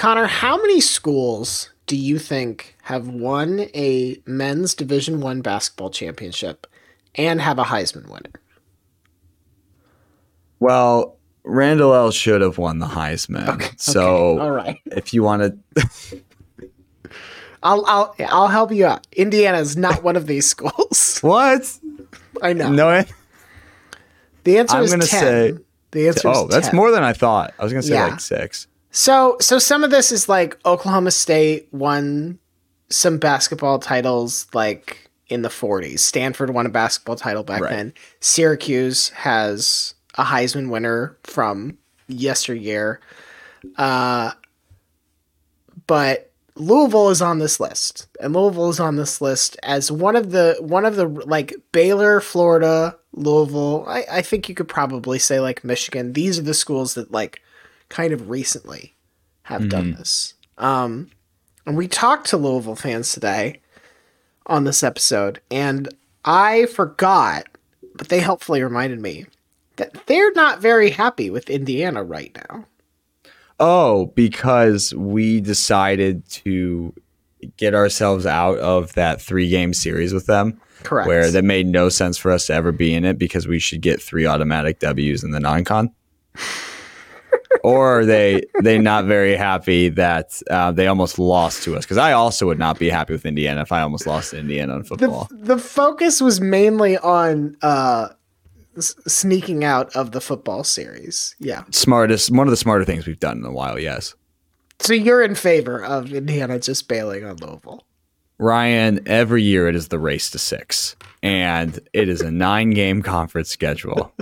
Connor, how many schools do you think have won a men's Division I basketball championship and have a Heisman winner? Well, Randall L should have won the Heisman. Okay. So, all right. If you want to, I'll help you out. Indiana is not one of these schools. What? I know. No way. The answer is 10. Say, the answer is 10. Oh, that's more than I thought. I was going to say like 6. So some of this is like Oklahoma State won some basketball titles like in the 40s. Stanford won a basketball title back then. Syracuse has a Heisman winner from yesteryear. But Louisville is on this list. And Louisville is on this list as one of the like Baylor, Florida, Louisville. I think you could probably say like Michigan. These are the schools that like kind of recently have done this. And we talked to Louisville fans today on this episode, and I forgot, but they helpfully reminded me that they're not very happy with Indiana right now. Oh, because we decided to get ourselves out of that 3-game series with them. Correct. Where that made no sense for us to ever be in it because we should get 3 automatic W's in the non-con. Or they not very happy that they almost lost to us, because I also would not be happy with Indiana if I almost lost to Indiana in football. The focus was mainly on sneaking out of the football series. Yeah, one of the smarter things we've done in a while. Yes. So you're in favor of Indiana just bailing on Louisville, Ryan? Every year it is the race to 6, and it is a 9-game conference schedule.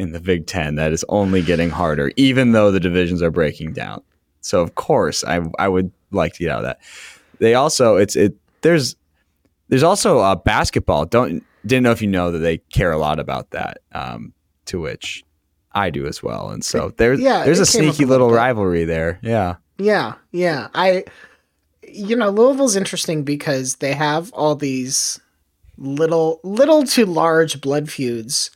In the Big Ten, that is only getting harder, even though the divisions are breaking down. So, of course, I would like to get out of that. They also there's also basketball. Didn't know if you know that they care a lot about that, to which I do as well. And so there's a sneaky little rivalry there. Yeah. Louisville's interesting because they have all these little to large blood feuds.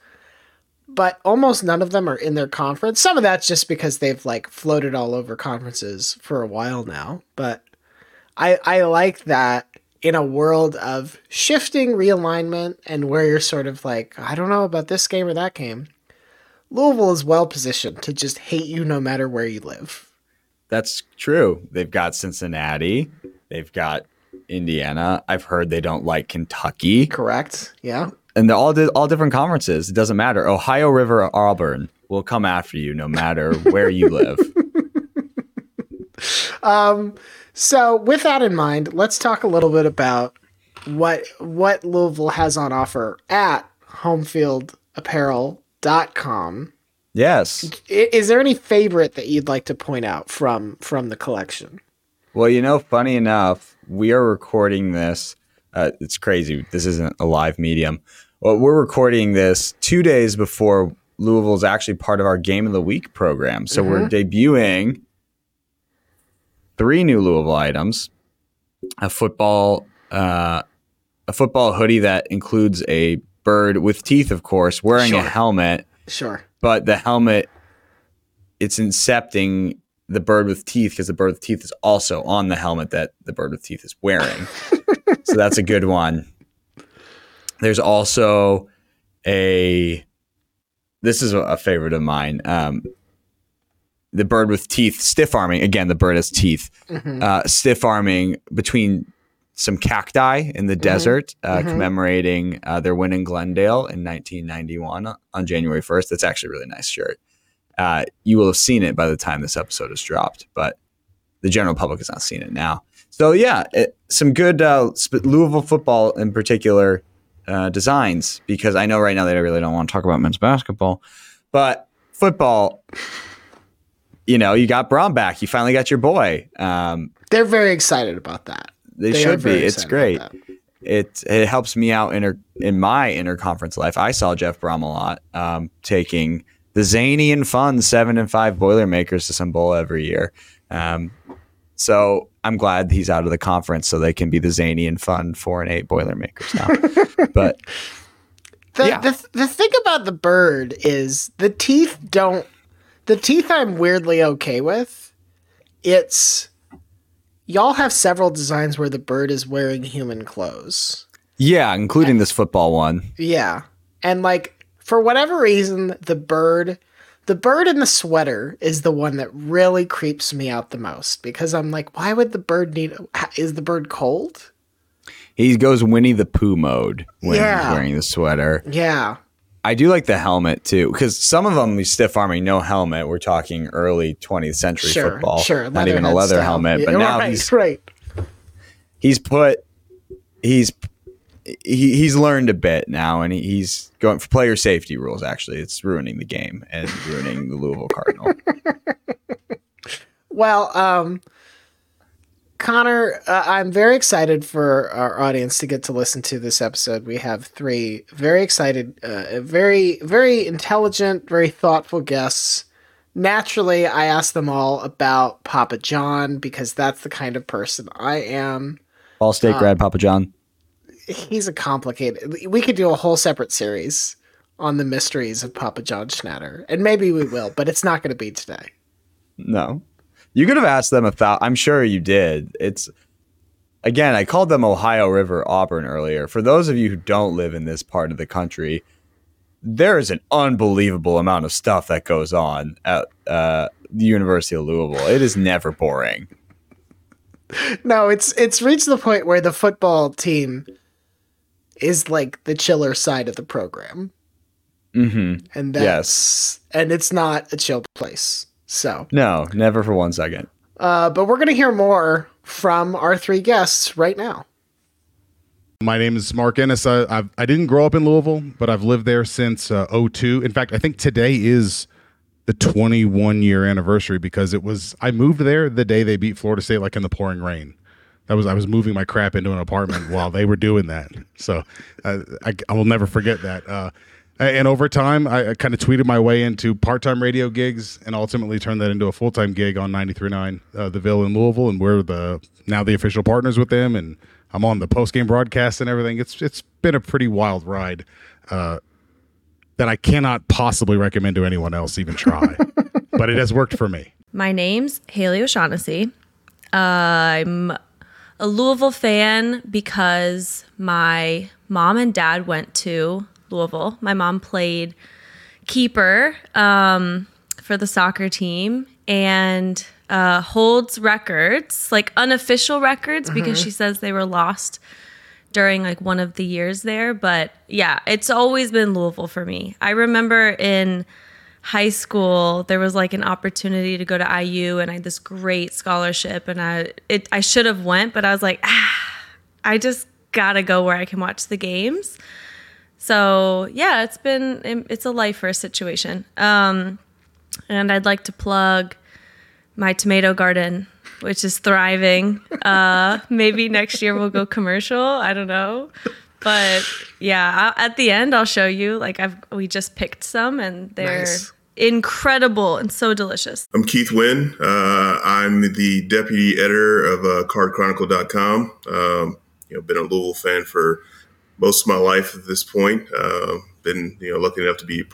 But almost none of them are in their conference. Some of that's just because they've like floated all over conferences for a while now. But I like that in a world of shifting realignment and where you're sort of like, I don't know about this game or that game. Louisville is well positioned to just hate you no matter where you live. That's true. They've got Cincinnati. They've got Indiana. I've heard they don't like Kentucky. Correct. Yeah. And they're all different conferences. It doesn't matter. Ohio River or Auburn will come after you no matter where you live. So with that in mind, let's talk a little bit about what Louisville has on offer at homefieldapparel.com. Yes. Is there any favorite that you'd like to point out from the collection? Well, funny enough, we are recording this. It's crazy. This isn't a live medium. Well, we're recording this 2 days before Louisville is actually part of our Game of the Week program. So we're debuting 3 new Louisville items, a football hoodie that includes a bird with teeth, of course, wearing a helmet. Sure. But the helmet, it's incepting the bird with teeth because the bird with teeth is also on the helmet that the bird with teeth is wearing. So that's a good one. There's also this is a favorite of mine. The bird with teeth stiff arming. Again, the bird has teeth. Stiff arming between some cacti in the desert, commemorating their win in Glendale in 1991 on January 1st. That's actually a really nice shirt. You will have seen it by the time this episode is dropped, but the general public has not seen it now. So, yeah, some good Louisville football in particular designs, because I know right now they really don't want to talk about men's basketball. But football, you got Brohm back. You finally got your boy. They're very excited about that. They should be. It's great. It helps me out in my interconference life. I saw Jeff Brohm a lot, taking the zany and fun 7-5 Boilermakers to some bowl every year. So I'm glad he's out of the conference so they can be the zany and fun 4-8 Boilermakers now. But the thing about the bird is the teeth I'm weirdly okay with. it's y'all have several designs where the bird is wearing human clothes. Yeah, including this football one. Yeah. And like for whatever reason, the bird in the sweater is the one that really creeps me out the most, because I'm like, why would the bird need? Is the bird cold? He goes Winnie the Pooh mode when he's wearing the sweater. Yeah. I do like the helmet too, because some of them, he's stiff arming, no helmet. We're talking early 20th century football. Sure. Not even a leather helmet. Yeah, but now he's learned a bit now, and he's going for player safety rules. Actually, it's ruining the game and ruining the Louisville Cardinal. Well, Connor, I'm very excited for our audience to get to listen to this episode. We have three very excited, very, very intelligent, very thoughtful guests. Naturally, I asked them all about Papa John, because that's the kind of person I am. Ball State grad Papa John. He's a complicated. We could do a whole separate series on the mysteries of Papa John Schnatter, and maybe we will, but it's not going to be today. No, you could have asked them I'm sure you did. It's again, I called them Ohio River Auburn earlier. For those of you who don't live in this part of the country, there is an unbelievable amount of stuff that goes on at the University of Louisville. It is never boring. No, it's reached the point where the football team is like the chiller side of the program. Mm-hmm. And and it's not a chill place. So no, never for one second. But we're going to hear more from our three guests right now. My name is Mark Ennis. I didn't grow up in Louisville, but I've lived there since 2002. In fact, I think today is the 21-year anniversary, because I moved there the day they beat Florida State, like in the pouring rain. I was moving my crap into an apartment while they were doing that. So I will never forget that. And over time, I kind of tweeted my way into part-time radio gigs and ultimately turned that into a full-time gig on 93.9 The Ville in Louisville. And we're now the official partners with them. And I'm on the post-game broadcast and everything. It's been a pretty wild ride that I cannot possibly recommend to anyone else even try. But it has worked for me. My name's Haley O'Shaughnessy. I'm a Louisville fan because my mom and dad went to Louisville. My mom played keeper for the soccer team, and holds records, like unofficial records, because she says they were lost during like one of the years there. But yeah, it's always been Louisville for me. I remember in high school, there was like an opportunity to go to IU, and I had this great scholarship, and I should have went, but I was like, I just gotta go where I can watch the games. So yeah, it's a lifer situation. And I'd like to plug my tomato garden, which is thriving. Maybe next year we'll go commercial. I don't know. But yeah, at the end, I'll show you. Like we just picked some, and they're incredible and so delicious. I'm Keith Wynn. I'm the deputy editor of CardChronicle.com. Been a Louisville fan for most of my life at this point. Been lucky enough to be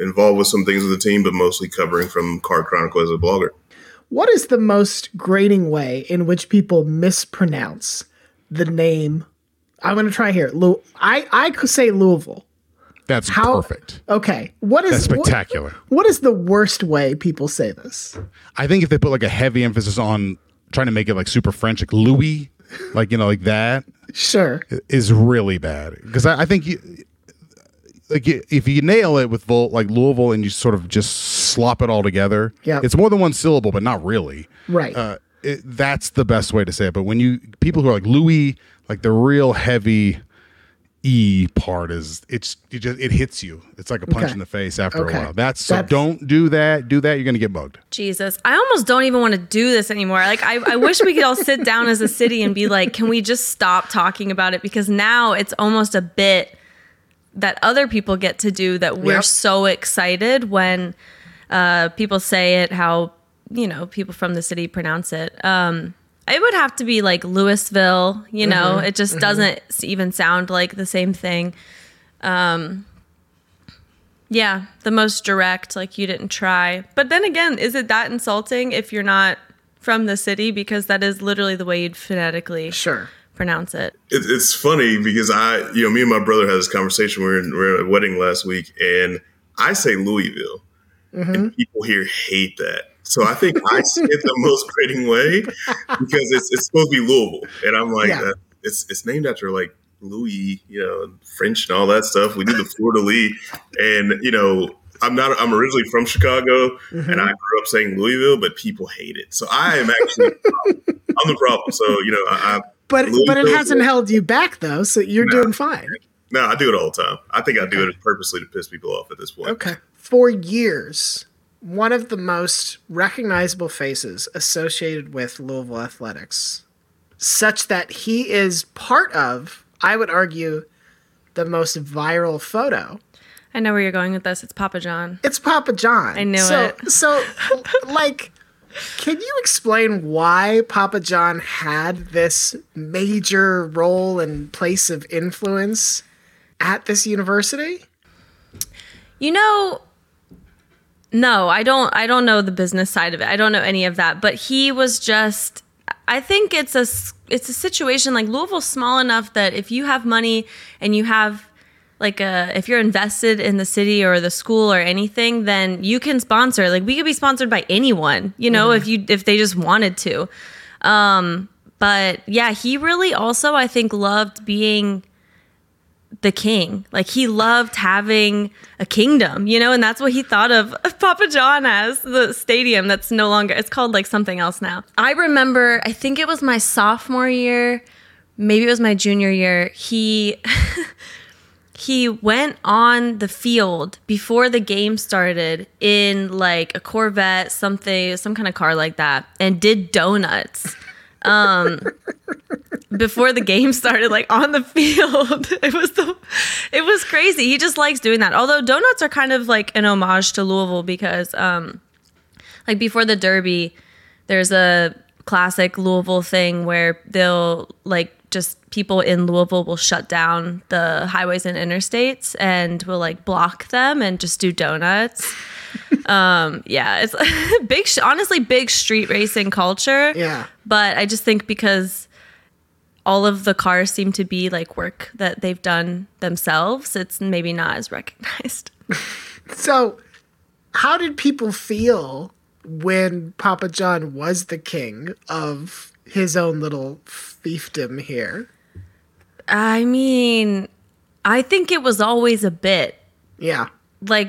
involved with some things with the team, but mostly covering from Card Chronicle as a blogger. What is the most grating way in which people mispronounce the name? I'm going to try here. I could say Louisville. That's perfect. Okay. That's spectacular. What is the worst way people say this? I think if they put like a heavy emphasis on trying to make it like super French, like Louis, like that. Sure. Is really bad. Because I think if you nail it with Louisville and you sort of just slop it all together. Yeah. It's more than one syllable, but not really. Right. That's the best way to say it. But when people who are like Louis, like the real heavy E part it hits you. It's like a punch in the face after a while. So don't do that. Do that, you're going to get bugged. Jesus. I almost don't even want to do this anymore. Like I wish we could all sit down as a city and be like, can we just stop talking about it? Because now it's almost a bit that other people get to do that we're so excited when people say it, how, people from the city pronounce it. It would have to be like Louisville, it just doesn't even sound like the same thing. Yeah, the most direct, like you didn't try. But then again, is it that insulting if you're not from the city, because that is literally the way you'd phonetically pronounce it. It's funny because me and my brother had this conversation. We were at a wedding last week, and I say Louisville, and people here hate that. So I think I say it the most grating way, because it's supposed to be Louisville, and I'm like, it's named after like Louis, French and all that stuff. We do the Fleur de Lis, and I'm originally from Chicago, and I grew up saying Louisville, but people hate it. So I am actually I'm the problem. So but it hasn't held you back though, so you're doing fine. No, I do it all the time. I think I do it purposely to piss people off at this point. Okay, for years, one of the most recognizable faces associated with Louisville athletics, such that he is part of, I would argue, the most viral photo. I know where you're going with this. It's Papa John. I knew it. So, can you explain why Papa John had this major role and place of influence at this university? No, I don't know the business side of it. I don't know any of that. But he was just, I think it's a situation like Louisville's small enough that if you have money and you have if you're invested in the city or the school or anything, then you can sponsor. Like, we could be sponsored by anyone, if they just wanted to. But yeah, he really also, I think, loved being the king. Like, he loved having a kingdom, and that's what he thought of Papa John as, the stadium that's no longer, it's called like something else now. I remember, I think it was my sophomore year, maybe it was my junior year, he went on the field before the game started in like a Corvette, some kind of car like that, and did donuts before the game started, like on the field. It was crazy. He just likes doing that. Although donuts are kind of like an homage to Louisville, because before the Derby, there's a classic Louisville thing where they'll just people in Louisville will shut down the highways and interstates and will block them and just do donuts. It's big street racing culture. Yeah. But I just think because all of the cars seem to be work that they've done themselves, it's maybe not as recognized. So how did people feel when Papa John was the king of his own little fiefdom here? I mean, I think it was always a bit. Yeah.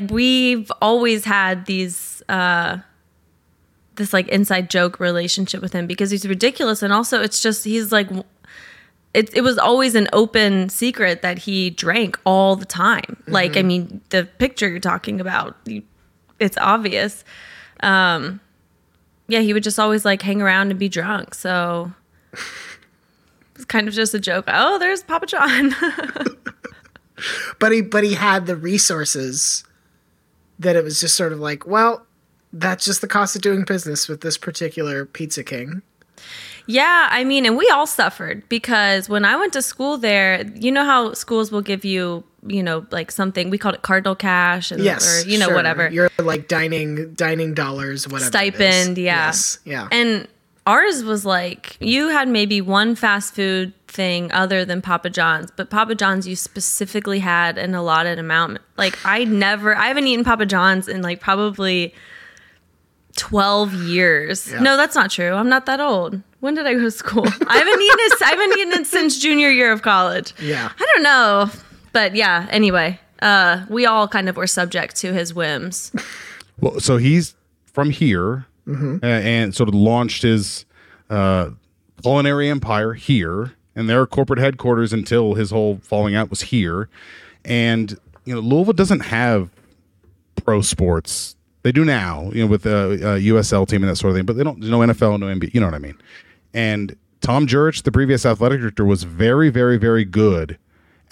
We've always had these, this inside joke relationship with him, because he's ridiculous. And also it's just, he's it was always an open secret that he drank all the time. Mm-hmm. The picture you're talking about, it's obvious. Yeah, he would just always hang around and be drunk. So it's kind of just a joke. Oh, there's Papa John. But he had the resources that it was just sort of that's just the cost of doing business with this particular Pizza King. Yeah, I mean, and we all suffered, because when I went to school there, you know how schools will give you, something, we called it Cardinal Cash, and yes, or whatever. You're dining dollars, whatever. Stipend, yeah. Yes, yeah. And ours was you had maybe one fast food thing other than Papa John's, but Papa John's you specifically had an allotted amount. I haven't eaten Papa John's in probably 12 years. Yeah. No, that's not true. I'm not that old. When did I go to school? I haven't eaten it since junior year of college. Yeah. I don't know. But yeah, anyway, we all kind of were subject to his whims. Well, so he's from here, and sort of launched his culinary empire here, and their corporate headquarters until his whole falling out was here. And Louisville doesn't have pro sports. They do now, with a USL team and that sort of thing, but they don't. There's no NFL, no NBA. You know what I mean? And Tom Jurich, the previous athletic director, was very, very, very good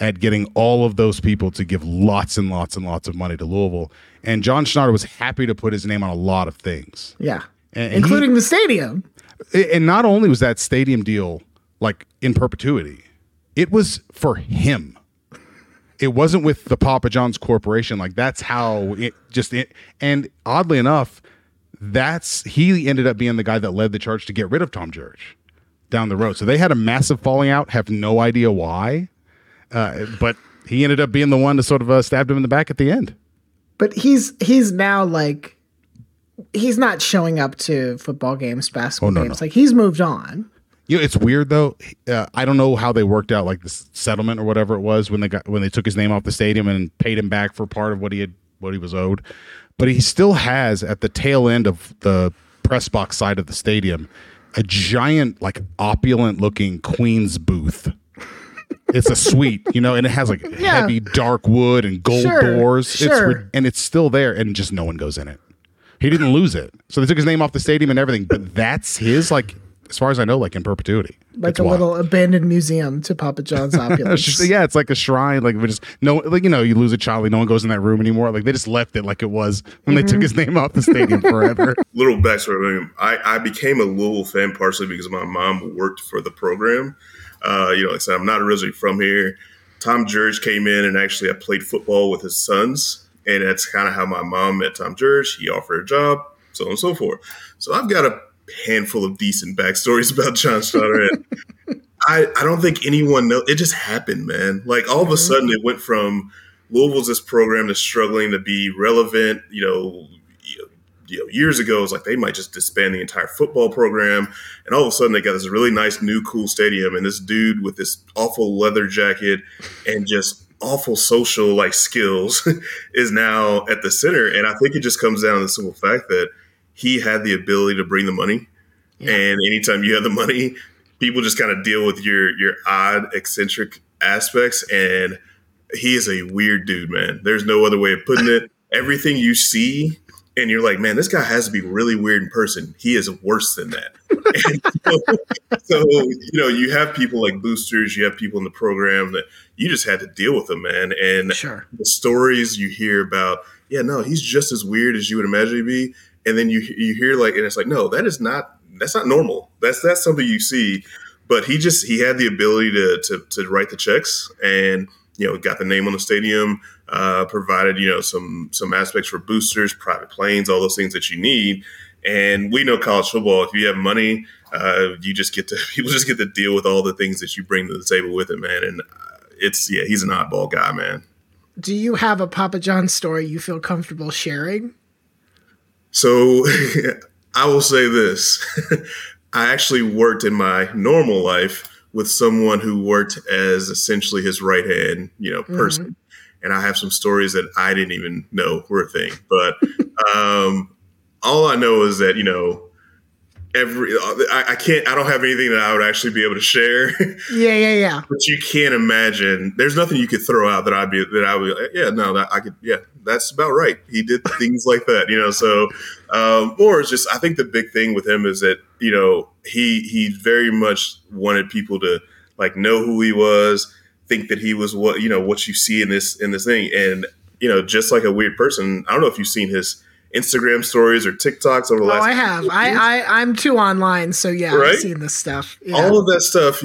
at getting all of those people to give lots and lots and lots of money to Louisville. And John Schnatter was happy to put his name on a lot of things. Yeah. Including the stadium. And not only was that stadium deal in perpetuity, it was for him. It wasn't with the Papa John's Corporation. That's how it just, and oddly enough, he ended up being the guy that led the charge to get rid of Tom Jurich down the road. So they had a massive falling out, have no idea why, but he ended up being the one to sort of stabbed him in the back at the end. But he's now like, he's not showing up to football games, basketball games. No. Like, he's moved on. You know, it's weird though. I don't know how they worked out like this settlement or whatever it was when they took his name off the stadium and paid him back for part of what he was owed. But he still has at the tail end of the press box side of the stadium a giant, like, opulent looking Queen's booth. It's a suite, you know, and it has like heavy dark wood and gold doors. Sure. And it's still there, and just no one goes in it. He didn't lose it, so they took his name off the stadium and everything. But that's his like. As far as I know, like in perpetuity, like it's a wild little abandoned museum to Papa John's opulence. Yeah, it's like a shrine. Like we just you lose a child, like no one goes in that room anymore. Like they just left it like it was when they took his name off the stadium forever. Little backstory of him: I became a Louisville fan partially because my mom worked for the program. Like I said, I'm not originally from here. Tom Jurich came in, and actually I played football with his sons, and that's kind of how my mom met Tom Jurich. He offered a job, so on and so forth. So I've got a handful of decent backstories about John Schnatter. I don't think anyone knows. It just happened, man. Like, all of a sudden it went from Louisville's this program that's struggling to be relevant. Years ago, it was like they might just disband the entire football program. And all of a sudden they got this really nice, new, cool stadium. And this dude with this awful leather jacket and just awful social like skills is now at the center. And I think it just comes down to the simple fact that he had the ability to bring the money, and anytime you have the money, people just kind of deal with your odd, eccentric aspects, and he is a weird dude, man. There's no other way of putting it. Everything you see, and you're like, man, this guy has to be really weird in person. He is worse than that. So, you have people like boosters, you have people in the program that you just had to deal with them, man. And the stories you hear about, he's just as weird as you would imagine he'd be. And then you hear and it's like, no, that's not normal. That's something you see. But he had the ability to write the checks and, got the name on the stadium, provided, some aspects for boosters, private planes, all those things that you need. And we know college football, if you have money, people just get to deal with all the things that you bring to the table with it, man. And he's an oddball guy, man. Do you have a Papa John story you feel comfortable sharing? So I will say this. I actually worked in my normal life with someone who worked as essentially his right hand, person. Mm-hmm. And I have some stories that I didn't even know were a thing. But all I know is that, I don't have anything that I would actually be able to share. Yeah. But you can't imagine. There's nothing you could throw out that's about right. He did things like that, so, or it's just, I think the big thing with him is that, he very much wanted people to like know who he was, think that he was what you see in this thing. And, just like a weird person, I don't know if you've seen his Instagram stories or TikToks over the last. Oh, I have. I'm too online, so yeah, right? I've seen this stuff. Yeah. All of that stuff,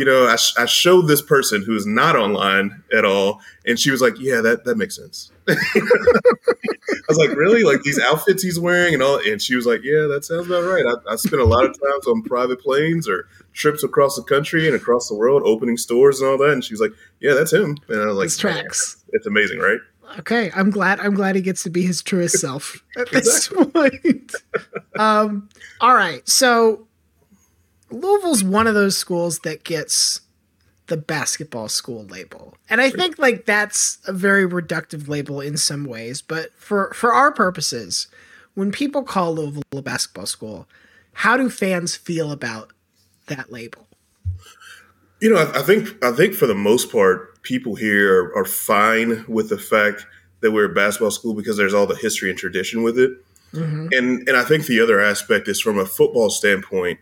I showed this person who is not online at all, and she was like, "Yeah, that makes sense." I was like, "Really? Like these outfits he's wearing and all?" And she was like, "Yeah, that sounds about right." I spent a lot of times on private planes or trips across the country and across the world, opening stores and all that. And she was like, "Yeah, that's him." And I was like, "Tracks." It's amazing, right? Okay, I'm glad he gets to be his truest self at this point. All right, so Louisville's one of those schools that gets the basketball school label. And I think like that's a very reductive label in some ways, but for our purposes, when people call Louisville a basketball school, how do fans feel about that label? I think for the most part, people here are fine with the fact that we're a basketball school because there's all the history and tradition with it. Mm-hmm. And I think the other aspect is from a football standpoint,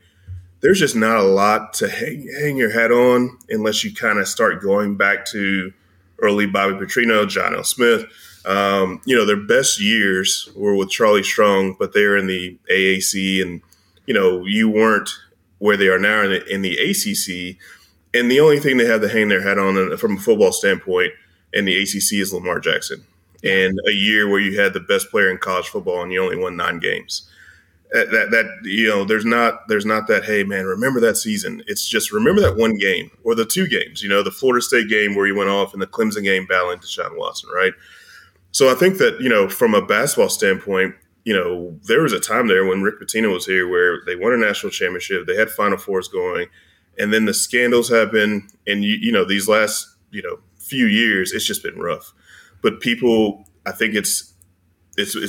there's just not a lot to hang your hat on unless you kind of start going back to early Bobby Petrino, John L. Smith. Their best years were with Charlie Strong, but they're in the AAC and, you weren't where they are now in the ACC. And the only thing they have to hang their hat on from a football standpoint in the ACC is Lamar Jackson. And a year where you had the best player in college football and you only won 9 games. that you know, there's not that, hey man, remember that season. It's just remember that one game or the two games, you know, the Florida State game where you went off and the Clemson game battling Deshaun Watson, right? So I think that, you know, from a basketball standpoint, you know, there was a time there when Rick Pitino was here where they won a national championship, they had Final Fours going, and then the scandals happen, and you know, these last, you know, few years, it's just been rough. But people, I think it's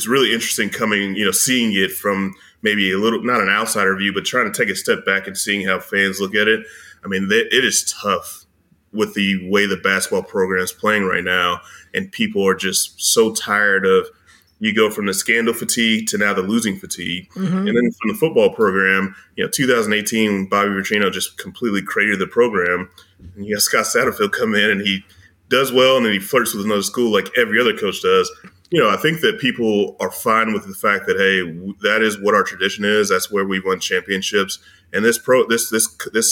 really interesting coming, you know, seeing it from maybe a little, not an outsider view, but trying to take a step back and seeing how fans look at it. I mean, it is tough with the way the basketball program is playing right now, and people are just so tired of, you go from the scandal fatigue to now the losing fatigue. Mm-hmm. And then from the football program, you know, 2018, Bobby Petrino just completely cratered the program. And you got Scott Satterfield come in and he does well, and then he flirts with another school like every other coach does. You know, I think that people are fine with the fact that, hey, that is what our tradition is. That's where we won championships. And this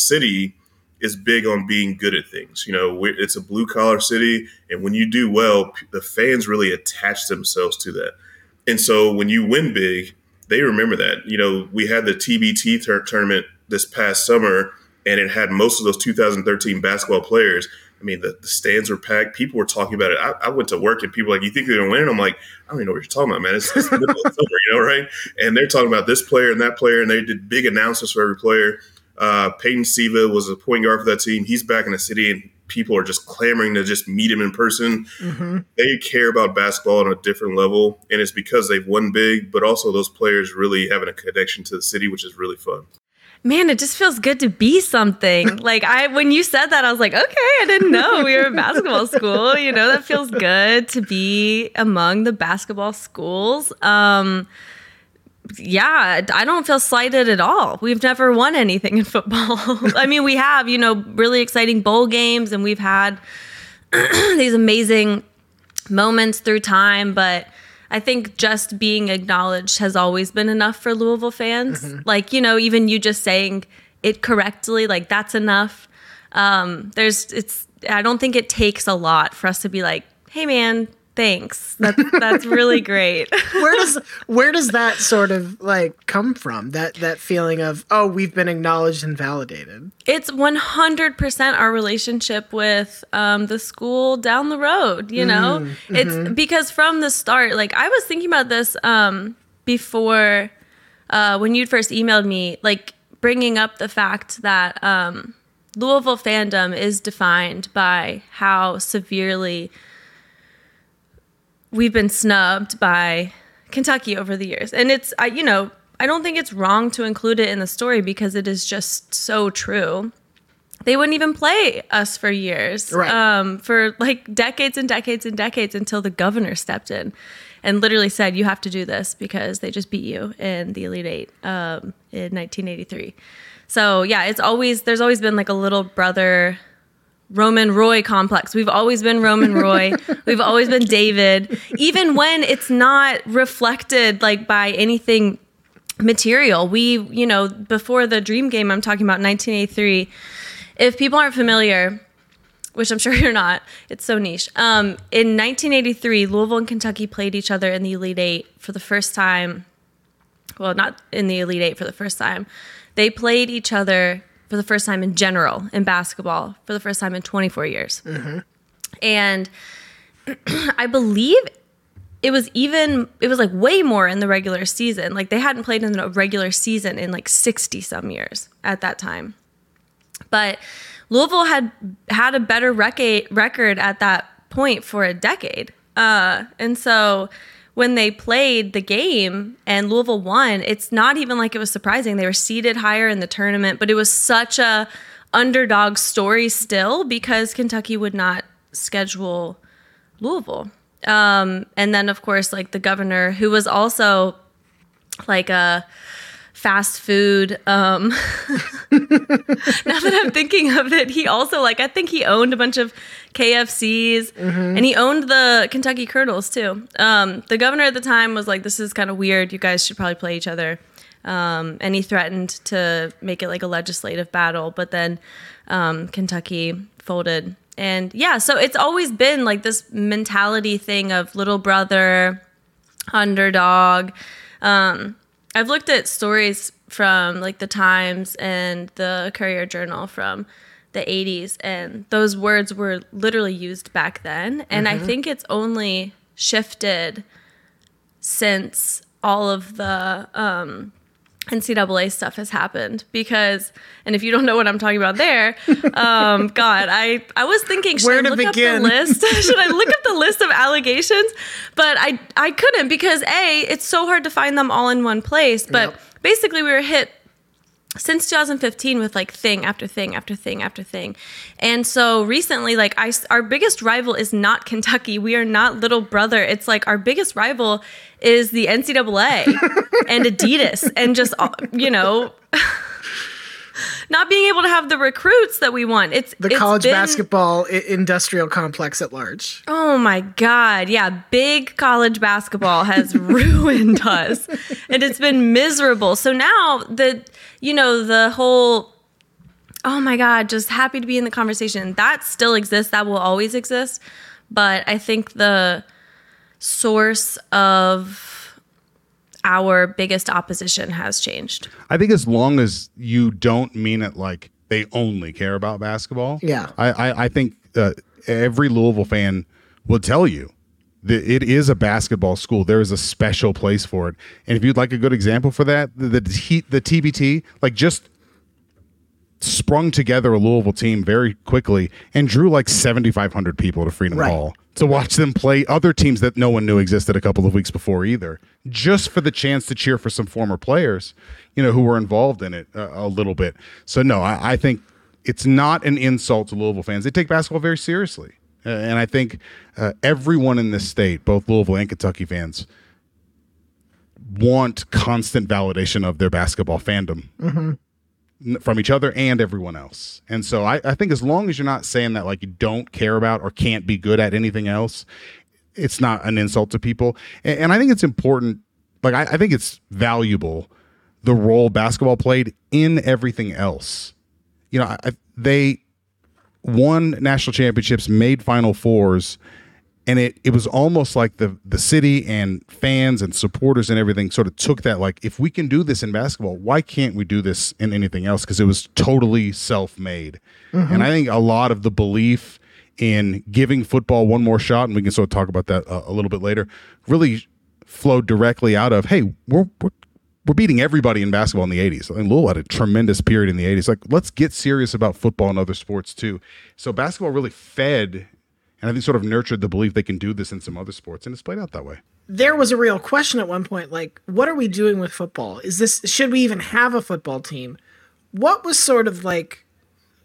city is big on being good at things. You know, it's a blue-collar city, and when you do well, the fans really attach themselves to that. And so when you win big, they remember that. You know, we had the TBT tournament this past summer, and it had most of those 2013 basketball players. I mean, the stands were packed. People were talking about it. I went to work, and people were like, you think they're going to win? I'm like, I don't even know what you're talking about, man. It's the middle of summer, you know, right? And they're talking about this player and that player, and they did big announcements for every player. Peyton Siva was a point guard for that team. He's back in the city, and people are just clamoring to just meet him in person. Mm-hmm. They care about basketball on a different level, and it's because they've won big, but also those players really having a connection to the city, which is really fun. Man, it just feels good to be something. Like, when you said that, I was like, okay, I didn't know we were a basketball school. You know, that feels good to be among the basketball schools. Yeah, I don't feel slighted at all. We've never won anything in football. I mean, we have, you know, really exciting bowl games, and we've had these amazing moments through time. But I think just being acknowledged has always been enough for Louisville fans. Mm-hmm. Like, you know, even you just saying it correctly, like, that's enough. I don't think it takes a lot for us to be like, hey, man, thanks. That's really great. Where does that sort of like come from? That feeling of, oh, we've been acknowledged and validated. It's 100% our relationship with the school down the road. You know, mm-hmm. It's because from the start, like I was thinking about this before when you'd first emailed me, like bringing up the fact that Louisville fandom is defined by how severely we've been snubbed by Kentucky over the years. And it's, you know, I don't think it's wrong to include it in the story because it is just so true. They wouldn't even play us for years, right. For like decades and decades and decades until the governor stepped in and literally said, you have to do this because they just beat you in the Elite Eight in 1983. So yeah, there's always been like a little brother Roman Roy complex. We've always been Roman Roy. We've always been David, even when it's not reflected like by anything material. We, you know, before the Dream Game, I'm talking about 1983. If people aren't familiar, which I'm sure you're not, it's so niche. In 1983, Louisville and Kentucky played each other in the Elite Eight for the first time. Well, not in the Elite Eight for the first time. They played each other for the first time in general, in basketball, for the first time in 24 years. Mm-hmm. And I believe it was like way more in the regular season. Like they hadn't played in a regular season in like 60 some years at that time. But Louisville had a better record at that point for a decade. And so when they played the game and Louisville won, it's not even like it was surprising. They were seeded higher in the tournament, but it was such a underdog story still because Kentucky would not schedule Louisville. And then, of course, like the governor, who was also like a fast food. Now that I'm thinking of it, he also like I think he owned a bunch of KFCs, mm-hmm. and he owned the Kentucky Colonels too. The governor at the time was like, "This is kind of weird. You guys should probably play each other." And he threatened to make it like a legislative battle, but then Kentucky folded. And yeah, so it's always been like this mentality thing of little brother, underdog. I've looked at stories from like the Times and the Courier Journal from the 80s, and those words were literally used back then. And I think it's only shifted since all of the NCAA stuff has happened, because, and if you don't know what I'm talking about there, God, I was thinking, should I look up the list of allegations? But I couldn't, because A, it's so hard to find them all in one place. But basically we were hit since 2015 with like thing after thing after thing after thing. And so recently, like our biggest rival is not Kentucky. We are not little brother. It's like our biggest rival is the NCAA and Adidas and just, you know, not being able to have the recruits that we want. It's college basketball industrial complex at large. Oh my God. Yeah. Big college basketball has ruined us, and it's been miserable. So now the whole, oh my God, just happy to be in the conversation, that still exists. That will always exist. But I think the source of our biggest opposition has changed. I think as long as you don't mean it like they only care about basketball. Yeah. I think every Louisville fan will tell you that it is a basketball school. There is a special place for it. And if you'd like a good example for that, the TBT, like, just sprung together a Louisville team very quickly and drew like 7,500 people to Freedom Hall to watch them play other teams that no one knew existed a couple of weeks before either, just for the chance to cheer for some former players, you know, who were involved in it a little bit. So no, I think it's not an insult to Louisville fans. They take basketball very seriously, and I think everyone in this state, both Louisville and Kentucky fans, want constant validation of their basketball fandom. From each other and everyone else. And so I think as long as you're not saying that like you don't care about or can't be good at anything else, it's not an insult to people. And I think it's important. Like, I think it's valuable, the role basketball played in everything else. You know, they won national championships, made Final Fours, and it was almost like the city and fans and supporters and everything sort of took that, like, if we can do this in basketball, why can't we do this in anything else? Because it was totally self-made. And I think a lot of the belief in giving football one more shot, and we can sort of talk about that a little bit later, really flowed directly out of, hey, we're beating everybody in basketball in the 80s. I mean, Louisville had a tremendous period in the 80s. Like, let's get serious about football and other sports too. So basketball really fed and I think sort of nurtured the belief they can do this in some other sports, and it's played out that way. There was a real question at one point, like, what are we doing with football? Should we even have a football team? What was sort of like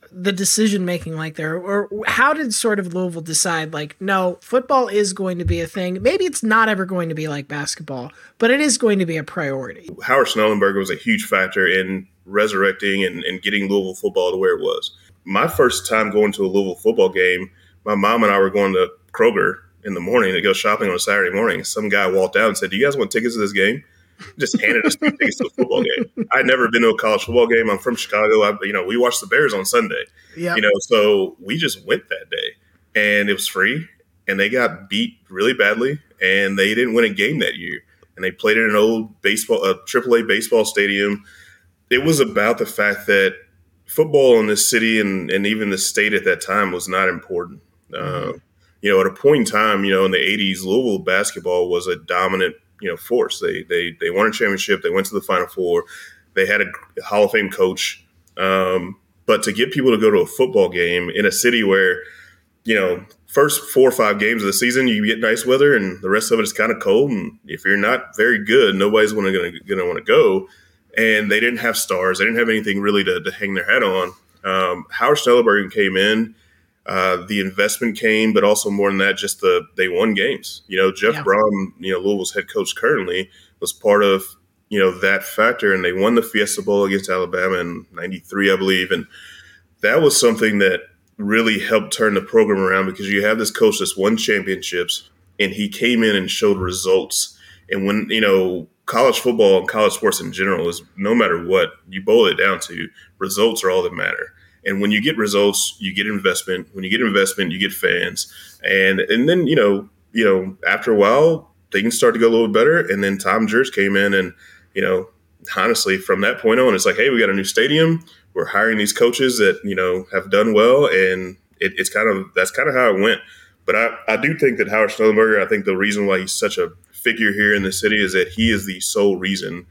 the decision making like there, or how did sort of Louisville decide, like, no, football is going to be a thing. Maybe it's not ever going to be like basketball, but it is going to be a priority. Howard Schnellenberger was a huge factor in resurrecting and getting Louisville football to where it was. My first time going to a Louisville football game, my mom and I were going to Kroger in the morning to go shopping on a Saturday morning. Some guy walked out and said, "Do you guys want tickets to this game?" Just handed us tickets to a football game. I'd never been to a college football game. I'm from Chicago. We watched the Bears on Sunday. Yep. You know, so we just went that day, and it was free. And they got beat really badly, and they didn't win a game that year. And they played in an old AAA baseball stadium. It was about the fact that football in this city and even the state at that time was not important. At a point in time, in the 80s, Louisville basketball was a dominant, force. They won a championship. They went to the Final Four. They had a Hall of Fame coach. But to get people to go to a football game in a city where, first 4 or 5 games of the season, you get nice weather and the rest of it is kind of cold. And if you're not very good, nobody's going to want to go. And they didn't have stars. They didn't have anything really to hang their hat on. Howard Schnellenberger came in. The investment came, but also more than that, just they won games. Jeff Brohm, Louisville's head coach currently, was part of, that factor, and they won the Fiesta Bowl against Alabama in '93, I believe. And that was something that really helped turn the program around, because you have this coach that's won championships, and he came in and showed results. And when, college football and college sports in general is, no matter what, you boil it down to, results are all that matter. And when you get results, you get investment. When you get investment, you get fans. And then, after a while, things start to go a little better. And then Tom Jurich came in and, honestly, from that point on, it's like, hey, we got a new stadium. We're hiring these coaches that, you know, have done well. And it's kind of, that's kind of how it went. But I do think that Howard Schnellenberger, I think the reason why he's such a figure here in the city is that he is the sole reason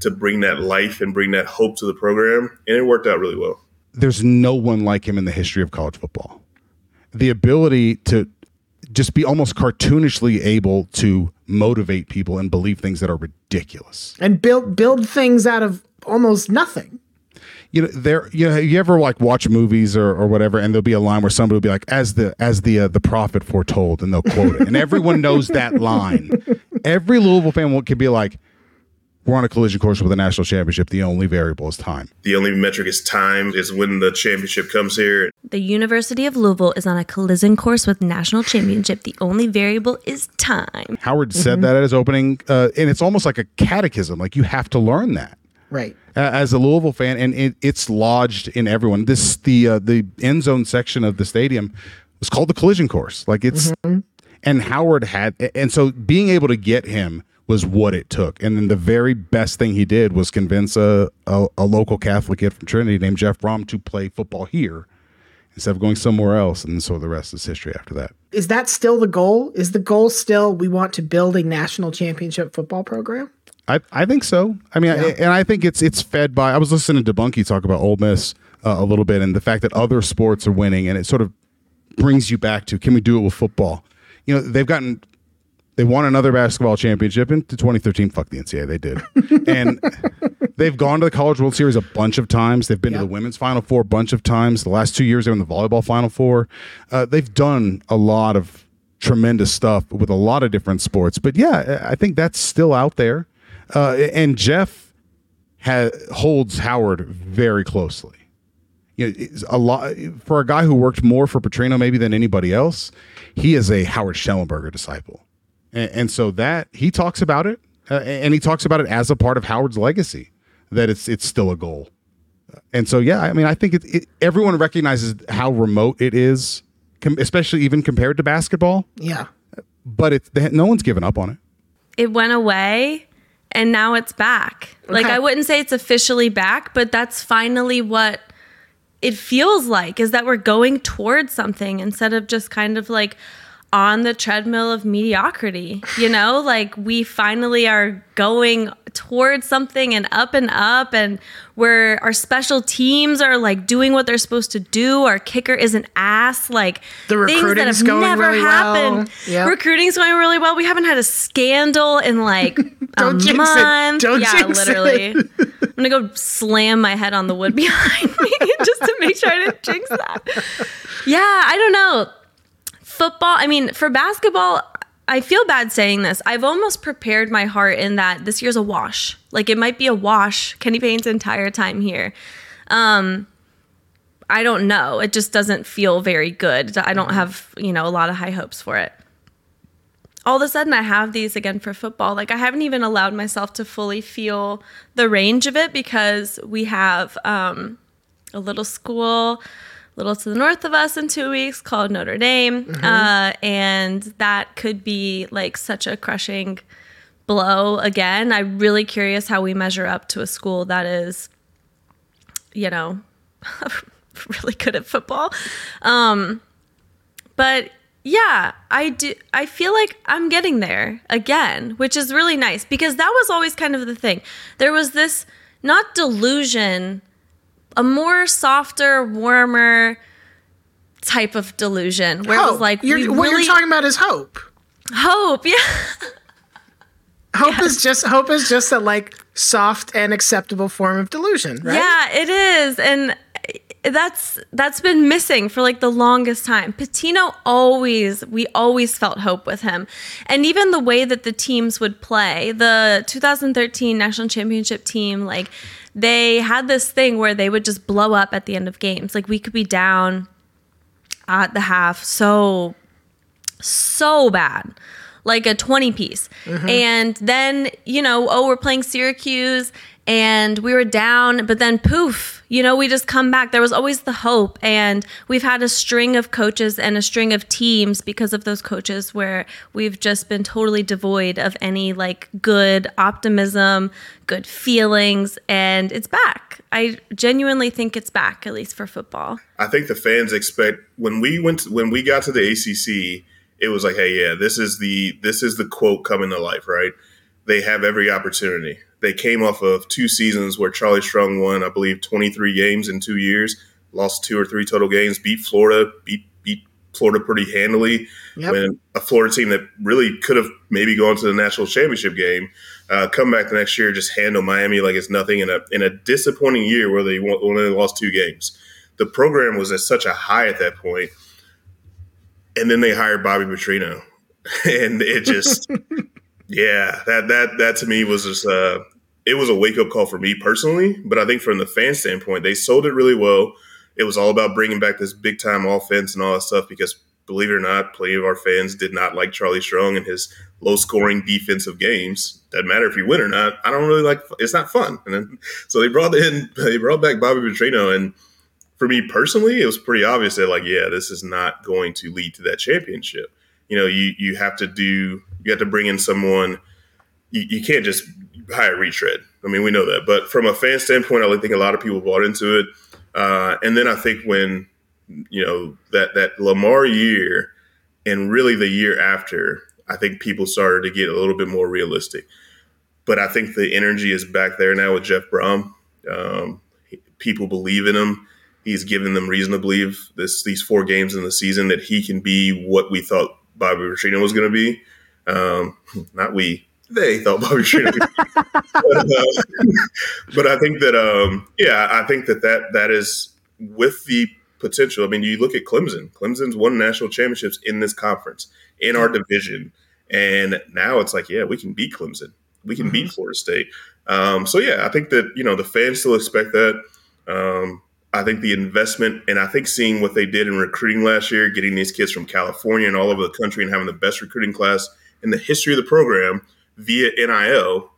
to bring that life and bring that hope to the program. And it worked out really well. There's no one like him in the history of college football. The ability to just be almost cartoonishly able to motivate people and believe things that are ridiculous. And build things out of almost nothing. You know, you ever like watch movies or whatever, and there'll be a line where somebody will be like, as the prophet foretold, and they'll quote it. And everyone knows that line. Every Louisville fan can be like, we're on a collision course with a national championship. The only variable is time. The only metric is time, is when the championship comes here. The University of Louisville is on a collision course with national championship. The only variable is time. Howard said that at his opening, and it's almost like a catechism. Like, you have to learn that. Right. As a Louisville fan, and it's lodged in everyone. The end zone section of the stadium was called the collision course. Like, it's and Howard had, and so being able to get him was what it took. And then the very best thing he did was convince a local Catholic kid from Trinity named Jeff Brohm to play football here instead of going somewhere else. And so the rest is history after that. Is that still the goal? Is the goal still, we want to build a national championship football program? I think so. I mean, yeah. And I think it's fed by, I was listening to Bunky talk about Ole Miss a little bit, and the fact that other sports are winning, and it sort of brings you back to, can we do it with football? You know, they won another basketball championship in 2013. Fuck the NCAA, they did. And they've gone to the College World Series a bunch of times. They've been to the Women's Final Four a bunch of times. The last 2 years, they were in the Volleyball Final Four. They've done a lot of tremendous stuff with a lot of different sports. But yeah, I think that's still out there. And Jeff holds Howard very closely. You know, a lot, for a guy who worked more for Petrino maybe than anybody else, he is a Howard Schnellenberger disciple. And so that he talks about it, and he talks about it as a part of Howard's legacy, that it's still a goal. And so, yeah, I mean, I think everyone recognizes how remote it is, especially even compared to basketball. Yeah. But no one's given up on it. It went away. And now it's back. Okay. Like, I wouldn't say it's officially back, but that's finally what it feels like, is that we're going towards something instead of just kind of like on the treadmill of mediocrity. You know, like, we finally are going towards something and up, and where our special teams are like doing what they're supposed to do. Our kicker is an ass. Like, the recruiting's going really well. Yep. Recruiting's going really well. We haven't had a scandal in like a month. Yeah, literally. I'm gonna go slam my head on the wood behind me just to make sure I didn't jinx that. Yeah, I don't know. Football, I mean, for basketball, I feel bad saying this. I've almost prepared my heart in that this year's a wash. Like, it might be a wash, Kenny Payne's entire time here. I don't know. It just doesn't feel very good. I don't have, you know, a lot of high hopes for it. All of a sudden, I have these again for football. Like, I haven't even allowed myself to fully feel the range of it, because we have a little school little to the north of us in 2 weeks called Notre Dame. And that could be like such a crushing blow again. I'm really curious how we measure up to a school that is, you know, really good at football. But yeah, I feel like I'm getting there again, which is really nice, because that was always kind of the thing. There was this, not delusion, a more softer, warmer type of delusion, where it was like, what you're talking about is hope. Hope, yeah. Hope is just a like soft and acceptable form of delusion, right? Yeah, it is, and that's been missing for like the longest time. Pitino we always felt hope with him, and even the way that the teams would play. The 2013 national championship team, like, they had this thing where they would just blow up at the end of games. Like, we could be down at the half so bad, like a 20-piece. And then, you know, we're playing Syracuse, and we were down, but then poof, you know, we just come back. There was always the hope, and we've had a string of coaches and a string of teams because of those coaches where we've just been totally devoid of any like good optimism, good feelings, and it's back. I genuinely think it's back, at least for football. I think the fans expect when we got to the ACC, it was like, hey, yeah, this is the quote coming to life, right? They have every opportunity. They came off of two seasons where Charlie Strong won, I believe, 23 games in 2 years, lost two or three total games, beat Florida pretty handily. Yep. When a Florida team that really could have maybe gone to the national championship game, come back the next year, just handle Miami like it's nothing in a disappointing year where they only lost two games. The program was at such a high at that point. And then they hired Bobby Petrino, and it just, yeah, that to me was just it was a wake up call for me personally. But I think from the fan standpoint, they sold it really well. It was all about bringing back this big time offense and all that stuff because, believe it or not, plenty of our fans did not like Charlie Strong and his low scoring defensive games. Doesn't matter if you win or not. I don't really like it's not fun. And then, so they brought back Bobby Petrino, and for me personally, it was pretty obvious that, like, yeah, this is not going to lead to that championship. You know, you have to bring in someone. You can't just hire retread. I mean, we know that. But from a fan standpoint, I think a lot of people bought into it. And then I think when, you know, that Lamar year and really the year after, I think people started to get a little bit more realistic. But I think the energy is back there now with Jeff Brohm. People believe in him. He's given them reason to believe these four games in the season that he can be what we thought Bobby Petrino was going to be. They thought Bobby Petrino was going to be. But I think that, I think that is with the potential. I mean, you look at Clemson. Clemson's won national championships in this conference, in our division. And now it's like, yeah, we can beat Clemson. We can beat Florida State. I think that, you know, the fans still expect that. I think the investment, and I think seeing what they did in recruiting last year, getting these kids from California and all over the country and having the best recruiting class in the history of the program via NIL.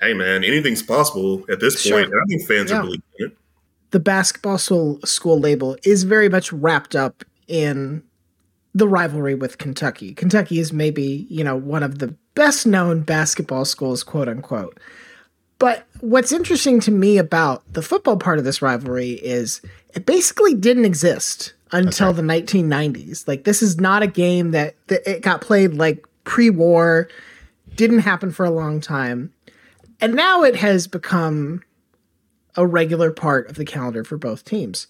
Hey, man, anything's possible at this point. And I think fans are believing it. The basketball school label is very much wrapped up in the rivalry with Kentucky. Kentucky is maybe, you know, one of the best known basketball schools, quote unquote. But what's interesting to me about the football part of this rivalry is it basically didn't exist until the 1990s. Like, this is not a game that it got played like pre-war, didn't happen for a long time. And now it has become a regular part of the calendar for both teams.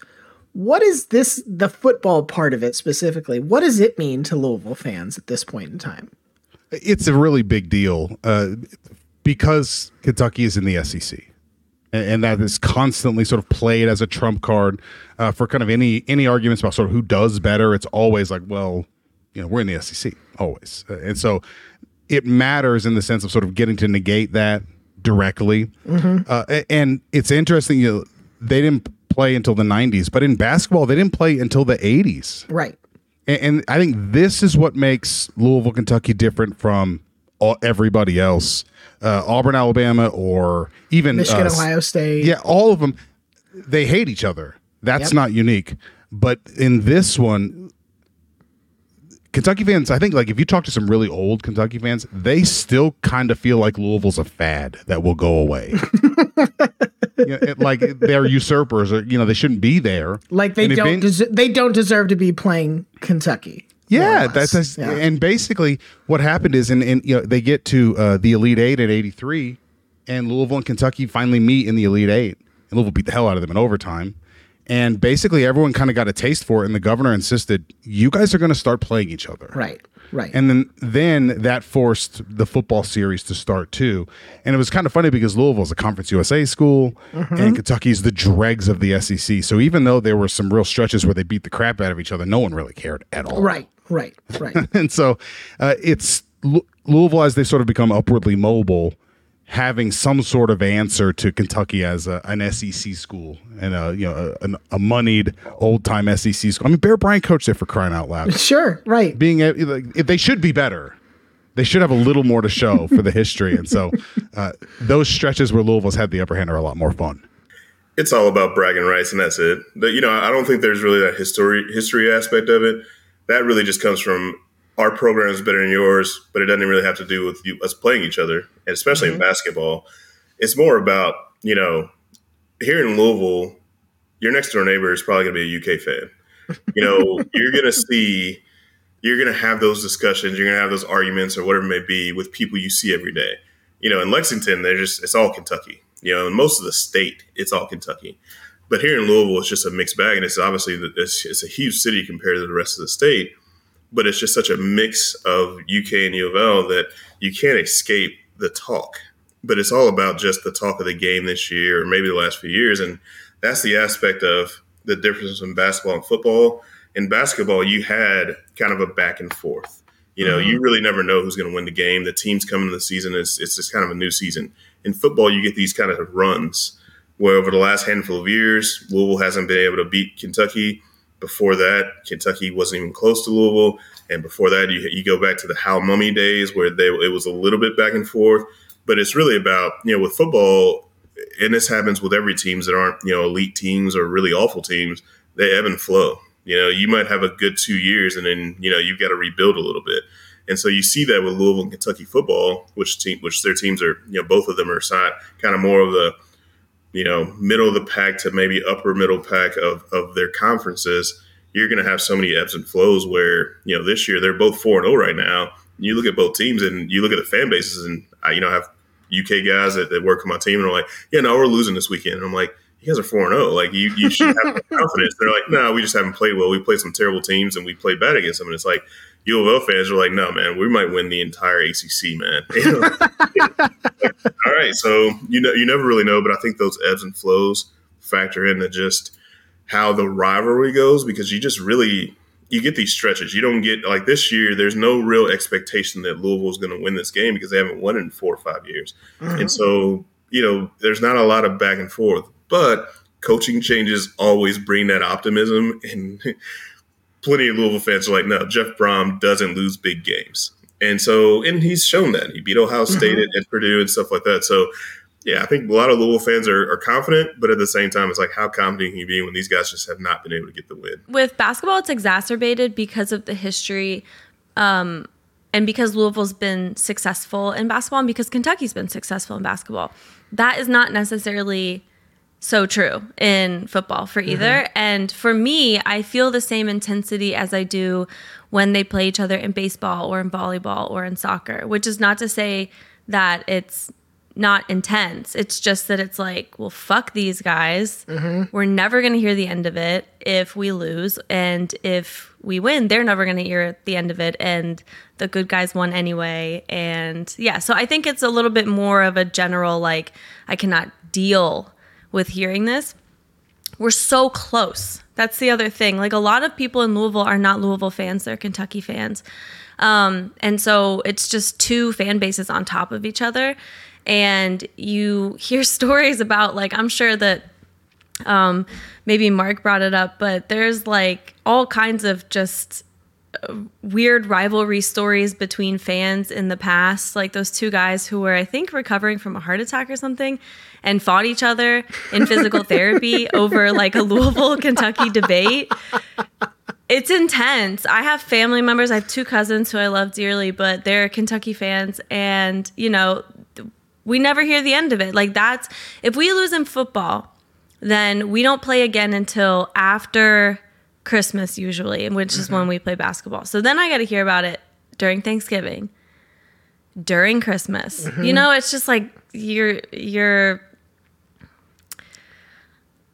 What is this, the football part of it specifically, what does it mean to Louisville fans at this point in time? It's a really big deal. Because Kentucky is in the SEC, and that is constantly sort of played as a trump card for kind of any arguments about sort of who does better. It's always like, well, you know, we're in the SEC always. And so it matters in the sense of sort of getting to negate that directly. Mm-hmm. And it's interesting, you know, they didn't play until the 90s, but in basketball, they didn't play until the 80s. Right. And I think this is what makes Louisville, Kentucky different from everybody else. Auburn, Alabama, or even Michigan, Ohio State. Yeah, all of them. They hate each other. That's not unique. But in this one, Kentucky fans, I think, like, if you talk to some really old Kentucky fans, they still kind of feel like Louisville's a fad that will go away. Like, they're usurpers, or, you know, they shouldn't be there. Like, they don't deserve to be playing Kentucky. Yeah, that's and basically what happened is, and you know, they get to the Elite Eight at 83, and Louisville and Kentucky finally meet in the Elite Eight, and Louisville beat the hell out of them in overtime, and basically everyone kind of got a taste for it, and the governor insisted, you guys are going to start playing each other. Right. And then that forced the football series to start too, and it was kind of funny because Louisville is a Conference USA school, and Kentucky's the dregs of the SEC, so even though there were some real stretches where they beat the crap out of each other, no one really cared at all. Right. And so it's Louisville, as they sort of become upwardly mobile, having some sort of answer to Kentucky as an SEC school and a moneyed old-time SEC school. I mean, Bear Bryant coached there, for crying out loud. Sure, right. Being, like, they should be better. they should have a little more to show for the history. And so those stretches where Louisville's had the upper hand are a lot more fun. It's all about bragging rights, and that's it. But, you know, I don't think there's really that history aspect of it. That really just comes from our program is better than yours, but it doesn't really have to do with us playing each other, and especially in basketball. It's more about, you know, here in Louisville, your next door neighbor is probably going to be a UK fan. You know, you're going to have those discussions, you're going to have those arguments or whatever it may be with people you see every day. You know, in Lexington, it's all Kentucky. You know, in most of the state, it's all Kentucky. But here in Louisville, it's just a mixed bag, and it's obviously it's a huge city compared to the rest of the state. But it's just such a mix of UK and U of L that you can't escape the talk. But it's all about just the talk of the game this year, or maybe the last few years. And that's the aspect of the difference in basketball and football. In basketball, you had kind of a back and forth. You know, you really never know who's going to win the game. The teams come in the season. It's just kind of a new season. In football, you get these kind of runs where over the last handful of years, Louisville hasn't been able to beat Kentucky. Before that, Kentucky wasn't even close to Louisville. And before that, you go back to the Hal Mummy days where it was a little bit back and forth. But it's really about, you know, with football, and this happens with every teams that aren't, you know, elite teams or really awful teams, they ebb and flow. You know, you might have a good 2 years and then, you know, you've got to rebuild a little bit. And so you see that with Louisville and Kentucky football, which their teams are, you know, both of them are kind of more of the, you know, middle of the pack to maybe upper middle pack of their conferences. You're going to have so many ebbs and flows where, you know, this year they're both 4-0 right now. You look at both teams and you look at the fan bases, and I, you know, have UK guys that work on my team and are like, yeah, no, we're losing this weekend. And I'm like, you guys are 4-0. Like, you should have confidence. They're like, no, we just haven't played well. We played some terrible teams, and we played bad against them. And it's like, U of L fans are like, no, man, we might win the entire ACC, man. All right, so you never really know, but I think those ebbs and flows factor into just how the rivalry goes, because you just really you get these stretches. You don't get like this year. There's no real expectation that Louisville is going to win this game because they haven't won in 4 or 5 years, and so you know there's not a lot of back and forth. But coaching changes always bring that optimism, and plenty of Louisville fans are like, no, Jeff Brohm doesn't lose big games. And so, and he's shown that. He beat Ohio State and Purdue and stuff like that. So, yeah, I think a lot of Louisville fans are confident, but at the same time, it's like, how confident can you be when these guys just have not been able to get the win? With basketball, it's exacerbated because of the history and because Louisville's been successful in basketball and because Kentucky's been successful in basketball. That is not necessarily so true in football for either. And for me, I feel the same intensity as I do when they play each other in baseball or in volleyball or in soccer, which is not to say that it's not intense. It's just that it's like, well, fuck these guys. We're never going to hear the end of it if we lose. And if we win, they're never going to hear the end of it. And the good guys won anyway. And yeah, so I think it's a little bit more of a general, like, I cannot deal with hearing this. We're so close. That's the other thing. Like, a lot of people in Louisville are not Louisville fans. They're Kentucky fans. And so it's just two fan bases on top of each other. And you hear stories about, like, I'm sure that maybe Mark brought it up, but there's like all kinds of just weird rivalry stories between fans in the past. Like those two guys who were, I think, recovering from a heart attack or something, and fought each other in physical therapy over like a Louisville, Kentucky debate. It's intense. I have family members. I have two cousins who I love dearly, but they're Kentucky fans. And, you know, we never hear the end of it. Like, that's, if we lose in football, then we don't play again until after Christmas usually, which is when we play basketball. So then I got to hear about it during Thanksgiving, during Christmas. You know, it's just like you're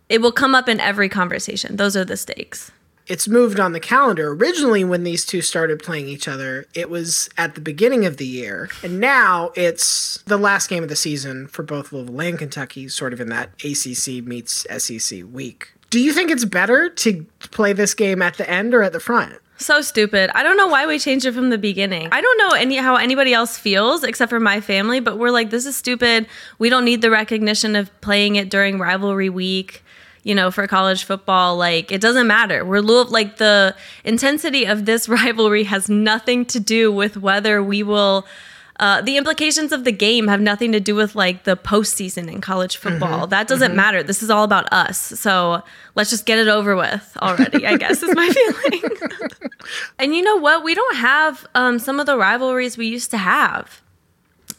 it will come up in every conversation. Those are the stakes. It's moved on the calendar. Originally, when these two started playing each other, it was at the beginning of the year. And now it's the last game of the season for both Louisville and Kentucky, sort of in that ACC meets SEC week. Do you think it's better to play this game at the end or at the front? So stupid. I don't know why we changed it from the beginning. I don't know how anybody else feels except for my family, but we're like, this is stupid. We don't need the recognition of playing it during rivalry week. you know, for college football, like, it doesn't matter. We're like, the intensity of this rivalry has nothing to do with whether we will. The implications of the game have nothing to do with, like, the postseason in college football. Mm-hmm. That doesn't matter. This is all about us. So let's just get it over with already, I guess, is my feeling. And you know what? We don't have some of the rivalries we used to have.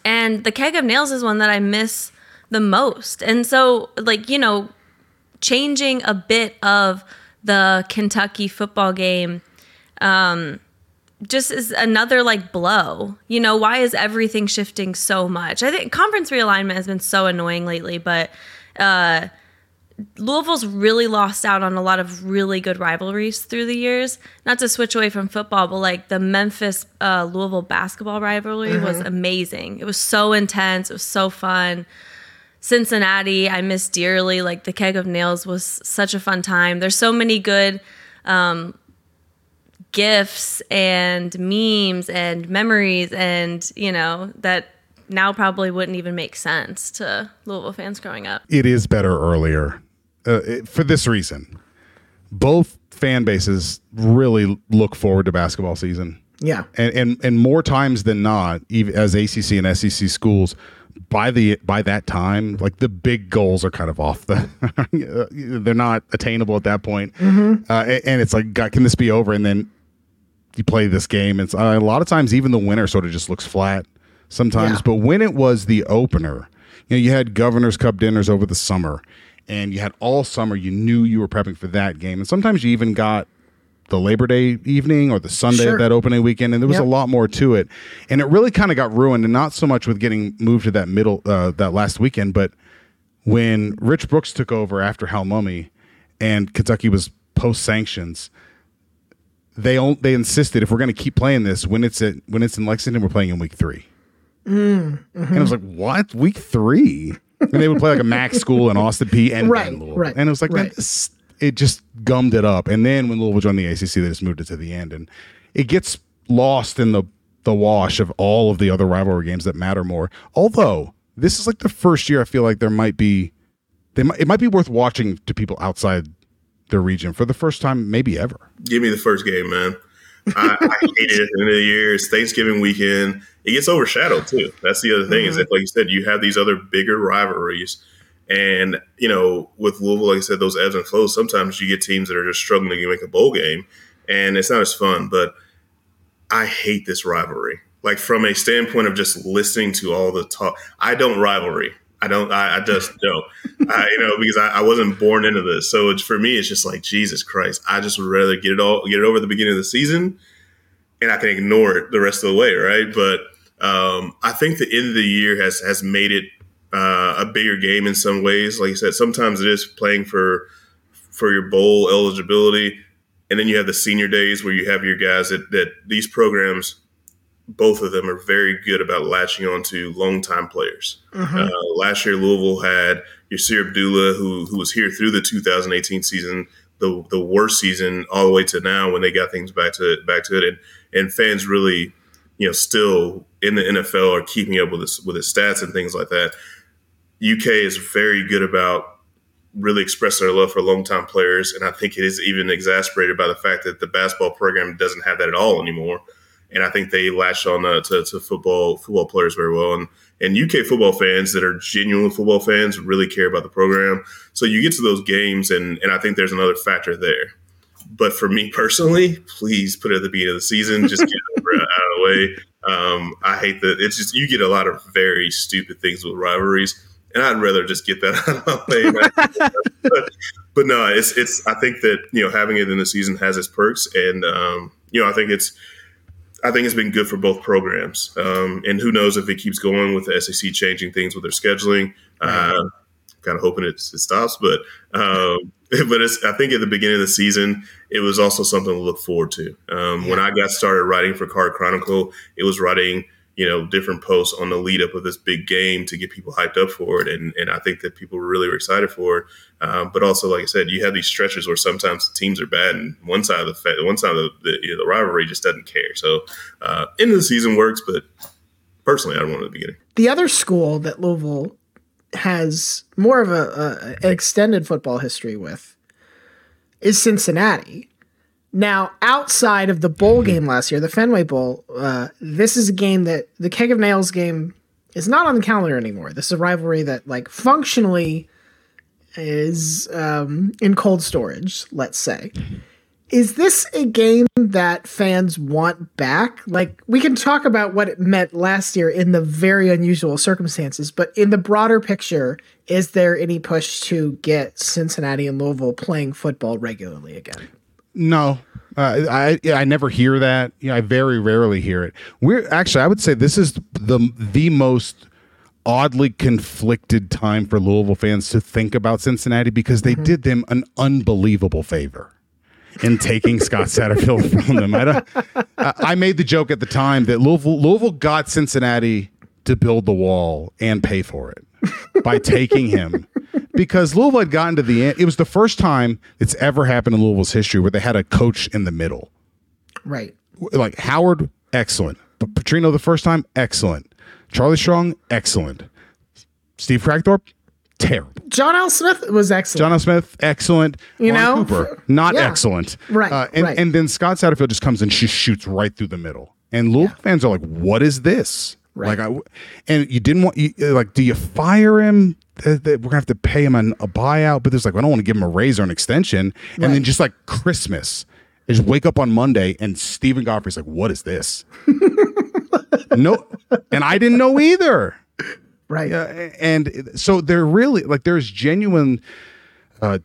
And the Keg of Nails is one that I miss the most. And so, like, you know, changing a bit of the Kentucky football game just is another, like, blow. You know, why is everything shifting so much? I think conference realignment has been so annoying lately, but Louisville's really lost out on a lot of really good rivalries through the years. Not to switch away from football, but, like, the Memphis Louisville basketball rivalry was amazing. It was so intense. It was so fun. Cincinnati, I miss dearly. Like, the Keg of Nails was such a fun time. There's so many good gifts and memes and memories, and, you know, that now probably wouldn't even make sense to Louisville fans growing up. It is better earlier for this reason. Both fan bases really look forward to basketball season. Yeah. And more times than not, even as ACC and SEC schools, by that time, like, the big goals are kind of off the, they're not attainable at that point. Mm-hmm. And it's like, God, can this be over? And then you play this game. It's a lot of times even the winner sort of just looks flat sometimes. Yeah. But when it was the opener, you know, you had Governor's Cup dinners over the summer, and you had all summer, you knew you were prepping for that game. And sometimes you even got the Labor Day evening or the Sunday of that opening weekend, and there was a lot more to it. And it really kind of got ruined, and not so much with getting moved to that middle, that last weekend, but when Rich Brooks took over after Hal Mumme and Kentucky was post-sanctions, they insisted, if we're going to keep playing this, when it's in Lexington, we're playing in week three. And I was like, what? Week three? And they would play like a MAC school in Austin P and Louisville. Right. And it was like, it just gummed it up. And then when Louisville joined the ACC, they just moved it to the end. And it gets lost in the wash of all of the other rivalry games that matter more. Although, this is like the first year I feel like it might be worth watching to people outside their region for the first time maybe ever. Give me the first game, man. I hate it at the end of the year. It's Thanksgiving weekend. It gets overshadowed, too. That's the other thing is that, like you said, you have these other bigger rivalries. And, you know, with Louisville, like I said, those ebbs and flows, sometimes you get teams that are just struggling to make a bowl game, and it's not as fun. But I hate this rivalry. Like, from a standpoint of just listening to all the talk, I don't rivalry. I just don't, because I wasn't born into this. So for me, it's just like, Jesus Christ, I just would rather get it over at the beginning of the season, and I can ignore it the rest of the way. Right. But I think the end of the year has made it a bigger game in some ways. Like you said, sometimes it is playing for your bowl eligibility. And then you have the senior days where you have your guys that these programs, both of them are very good about latching on to longtime players. Last year, Louisville had Yasir Abdullah, who was here through the 2018 season, the worst season all the way to now when they got things back to it. And fans really, still in the NFL are keeping up with his stats and things like that. UK is very good about really expressing their love for longtime players, and I think it is even exasperated by the fact that the basketball program doesn't have that at all anymore. And I think they latch on to football players very well. And UK football fans that are genuine football fans really care about the program. So you get to those games, and I think there's another factor there. But for me personally, please put it at the beginning of the season. Just get it out of the way. I hate that. It's just you get a lot of very stupid things with rivalries. And I'd rather just get that out of the way. But no, it's. I think that having it in the season has its perks, and I think it's been good for both programs. And who knows if it keeps going with the SEC changing things with their scheduling. Kind of hoping it stops, but it's. I think at the beginning of the season, it was also something to look forward to. When I got started writing for Card Chronicle, it was writing. Different posts on the lead up of this big game to get people hyped up for it. And I think that people really were excited for it. But also, like I said, you have these stretches where sometimes the teams are bad and one side of the rivalry just doesn't care. So end of the season works, but personally, I don't want it at the beginning. The other school that Louisville has more of an extended football history with is Cincinnati. Now, outside of the bowl game last year, the Fenway Bowl, this is a game that the Keg of Nails game is not on the calendar anymore. This is a rivalry that, like, functionally is in cold storage, let's say. Is this a game that fans want back? Like, we can talk about what it meant last year in the very unusual circumstances, but in the broader picture, is there any push to get Cincinnati and Louisville playing football regularly again? No, I never hear that. You know, I very rarely hear it. We're actually, I would say this is the most oddly conflicted time for Louisville fans to think about Cincinnati, because they did them an unbelievable favor in taking Scott Satterfield from them. I made the joke at the time that Louisville got Cincinnati to build the wall and pay for it by taking him, because Louisville had gotten to the end. It was the first time it's ever happened in Louisville's history where they had a coach in the middle. Right. Like Howard, excellent. But Petrino, the first time, excellent. Charlie Strong, excellent. Steve Kragthorpe, terrible. John L. Smith was excellent. Ron Cooper, not excellent. Right, right. And then Scott Satterfield just comes and shoots right through the middle. And Louisville fans are like, what is this? Right. Like, and you didn't want, do you fire him? We're going to have to pay him a buyout, but there's like, I don't want to give him a raise or an extension. And then just like Christmas, I just wake up on Monday and Stephen Godfrey's like, what is this? No. And I didn't know either. Right. And so they're really like, there's genuine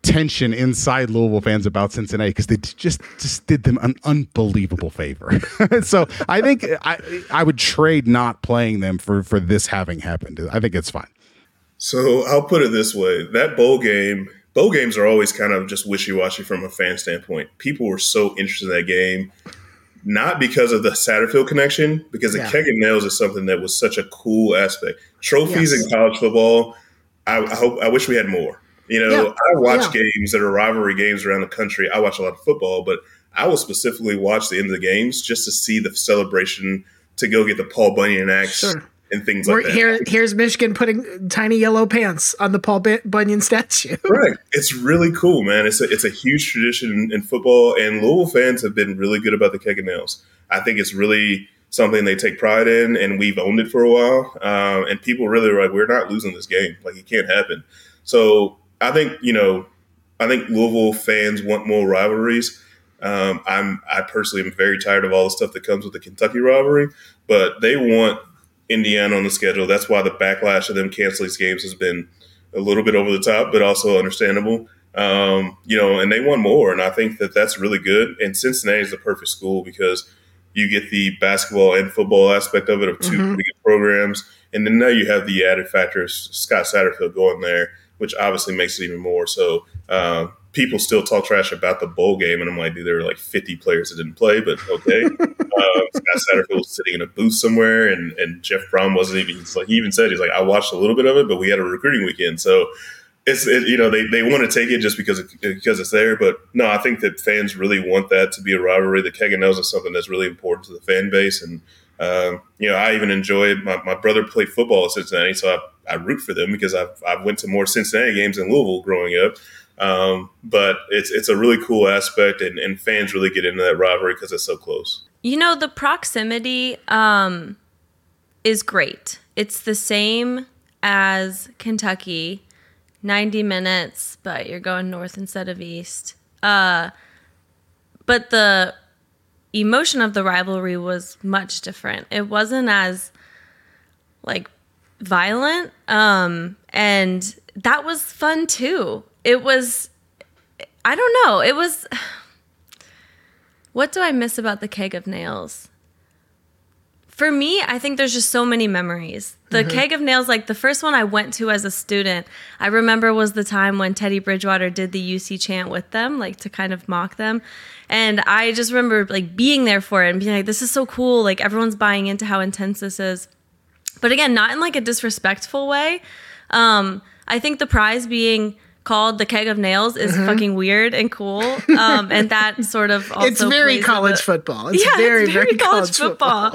tension inside Louisville fans about Cincinnati, because they just did them an unbelievable favor. So I think I would trade not playing them for this having happened. I think it's fine. So I'll put it this way. That bowl games are always kind of just wishy-washy from a fan standpoint. People were so interested in that game, not because of the Satterfield connection, because the Keg of Nails is something that was such a cool aspect. Trophies in college football, I wish we had more. You know, I watch games that are rivalry games around the country. I watch a lot of football, but I will specifically watch the end of the games just to see the celebration, to go get the Paul Bunyan axe and things like that. Here's Michigan putting tiny yellow pants on the Paul Bunyan statue. Right. It's really cool, man. It's a huge tradition in football, and Louisville fans have been really good about the Keg of Nails. I think it's really something they take pride in, and we've owned it for a while. And people really are like, we're not losing this game. Like, it can't happen. So I think, I think Louisville fans want more rivalries. I personally am very tired of all the stuff that comes with the Kentucky rivalry, but they want Indiana on the schedule. That's why the backlash of them canceling these games has been a little bit over the top, but also understandable. And they want more, and I think that that's really good. And Cincinnati is the perfect school because you get the basketball and football aspect of it, of two big programs, and then now you have the added factor of Scott Satterfield going there, which obviously makes it even more. So people still talk trash about the bowl game, and I'm like, dude, there were like 50 players that didn't play, but okay. Scott Satterfield was sitting in a booth somewhere, and Jeff Brohm wasn't even – like he even said, he's like, I watched a little bit of it, but we had a recruiting weekend. So, they want to take it just because it's there. But, no, I think that fans really want that to be a rivalry. The Keg of Nails is something that's really important to the fan base. And, I even enjoy – my brother played football at Cincinnati, so I root for them because I've went to more Cincinnati games than Louisville growing up. But it's a really cool aspect, and fans really get into that rivalry because it's so close. The proximity is great. It's the same as Kentucky, 90 minutes, but you're going north instead of east. But the emotion of the rivalry was much different. It wasn't as, violent, and that was fun too. It was, I don't know, it was, what do I miss about the Keg of Nails? For me, I think there's just so many memories. The Keg of Nails, the first one I went to as a student, I remember was the time when Teddy Bridgewater did the UC chant with them, to kind of mock them. And I just remember, being there for it and being like, this is so cool. Everyone's buying into how intense this is. But again, not in a disrespectful way. I think the prize being called the Keg of Nails is fucking weird and cool. And that sort of also it's very college football. It's very, very college football.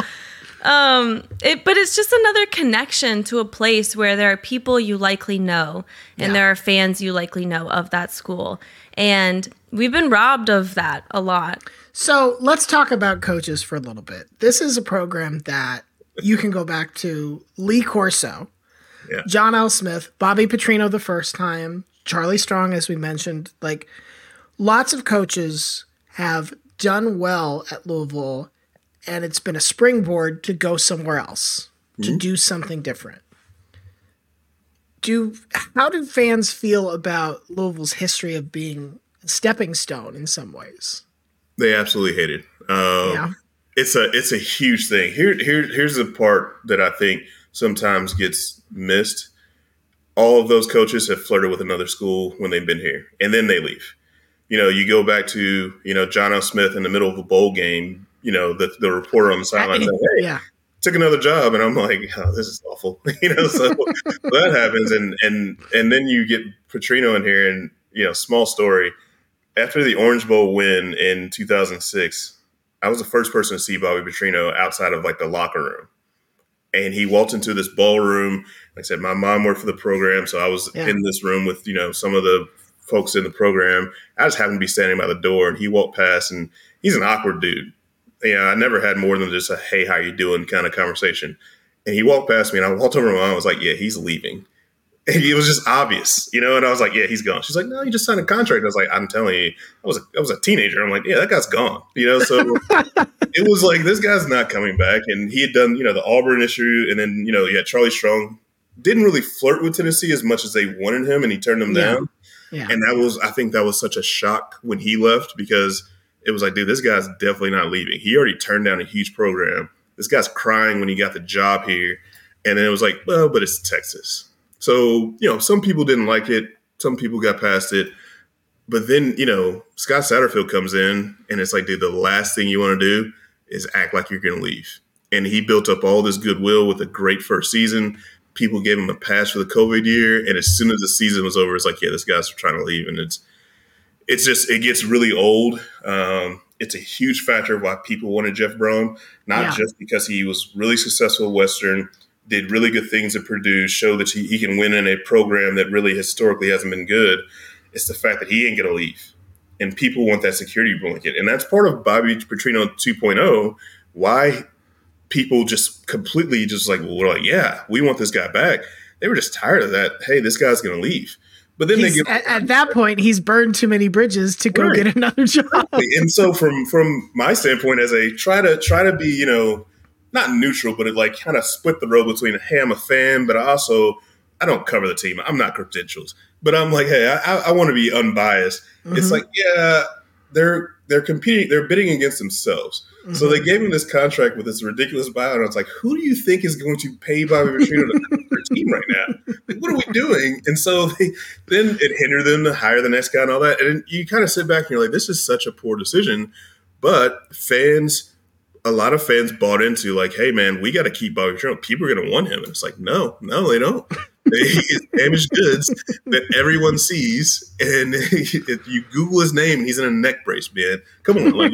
But it's just another connection to a place where there are people you likely know, and there are fans you likely know of that school. And we've been robbed of that a lot. So let's talk about coaches for a little bit. This is a program that you can go back to Lee Corso, John L. Smith, Bobby Petrino the first time, Charlie Strong, as we mentioned. Like, lots of coaches have done well at Louisville, and it's been a springboard to go somewhere else, to do something different. How do fans feel about Louisville's history of being a stepping stone in some ways? They absolutely hate it. It's a huge thing. Here's the part that I think sometimes gets missed. All of those coaches have flirted with another school when they've been here, and then they leave. You know, you go back to, you know, John O. Smith in the middle of a bowl game. You know, the reporter on the sideline said, "Hey, took another job," and I'm like, "Oh, this is awful." You know, so that happens, and then you get Petrino in here, and you know, small story. After the Orange Bowl win in 2006, I was the first person to see Bobby Petrino outside of, like, the locker room. And he walked into this ballroom. Like I said, my mom worked for the program, so I was in this room with, you know, some of the folks in the program. I just happened to be standing by the door, and he walked past, and he's an awkward dude. You know, I never had more than just a, "Hey, how you doing?" kind of conversation. And he walked past me, and I walked over to my mom. I was like, "Yeah, he's leaving." It was just obvious, you know, and I was like, "Yeah, he's gone." She's like, "No, you just signed a contract." And I was like, "I'm telling you, I was a teenager." I'm like, "Yeah, that guy's gone," you know, so it was like, this guy's not coming back. And he had done, you know, the Auburn issue. And then, you know, you had Charlie Strong didn't really flirt with Tennessee as much as they wanted him, and he turned them down. Yeah. And I think that was such a shock when he left, because it was like, dude, this guy's definitely not leaving. He already turned down a huge program. This guy's crying when he got the job here. And then it was like, well, but it's Texas. So, you know, some people didn't like it. Some people got past it. But then, you know, Scott Satterfield comes in, and it's like, dude, the last thing you want to do is act like you're going to leave. And he built up all this goodwill with a great first season. People gave him a pass for the COVID year. And as soon as the season was over, it's like, yeah, this guy's trying to leave. And it's just, it gets really old. It's a huge factor why people wanted Jeff Brohm, not just because he was really successful at Western, did really good things at Purdue, show that he can win in a program that really historically hasn't been good. It's the fact that he ain't going to leave. And people want that security blanket. And that's part of Bobby Petrino 2.0, why people just completely just like, well, we're like, yeah, we want this guy back. They were just tired of that. Hey, this guy's going to leave. But then at that point, he's burned too many bridges to go get another job. And so from my standpoint, as a try to be, you know, not neutral, but it like kind of split the road between, hey, I'm a fan, but I don't cover the team. I'm not credentials, but I'm like, hey, I want to be unbiased. Mm-hmm. It's like, yeah, they're competing. They're bidding against themselves. Mm-hmm. So they gave him this contract with this ridiculous buyout. And I was like, who do you think is going to pay Bobby Petrino to cover their team right now? Like, what are we doing? And so then it hindered them to hire the next guy and all that. And you kind of sit back and you're like, this is such a poor decision, but fans – a lot of fans bought into like, hey, man, we got to keep Bobby Petrino. People are going to want him. And it's like, no, they don't. He's damaged goods that everyone sees. And if you Google his name, and he's in a neck brace, man. Come on. Like,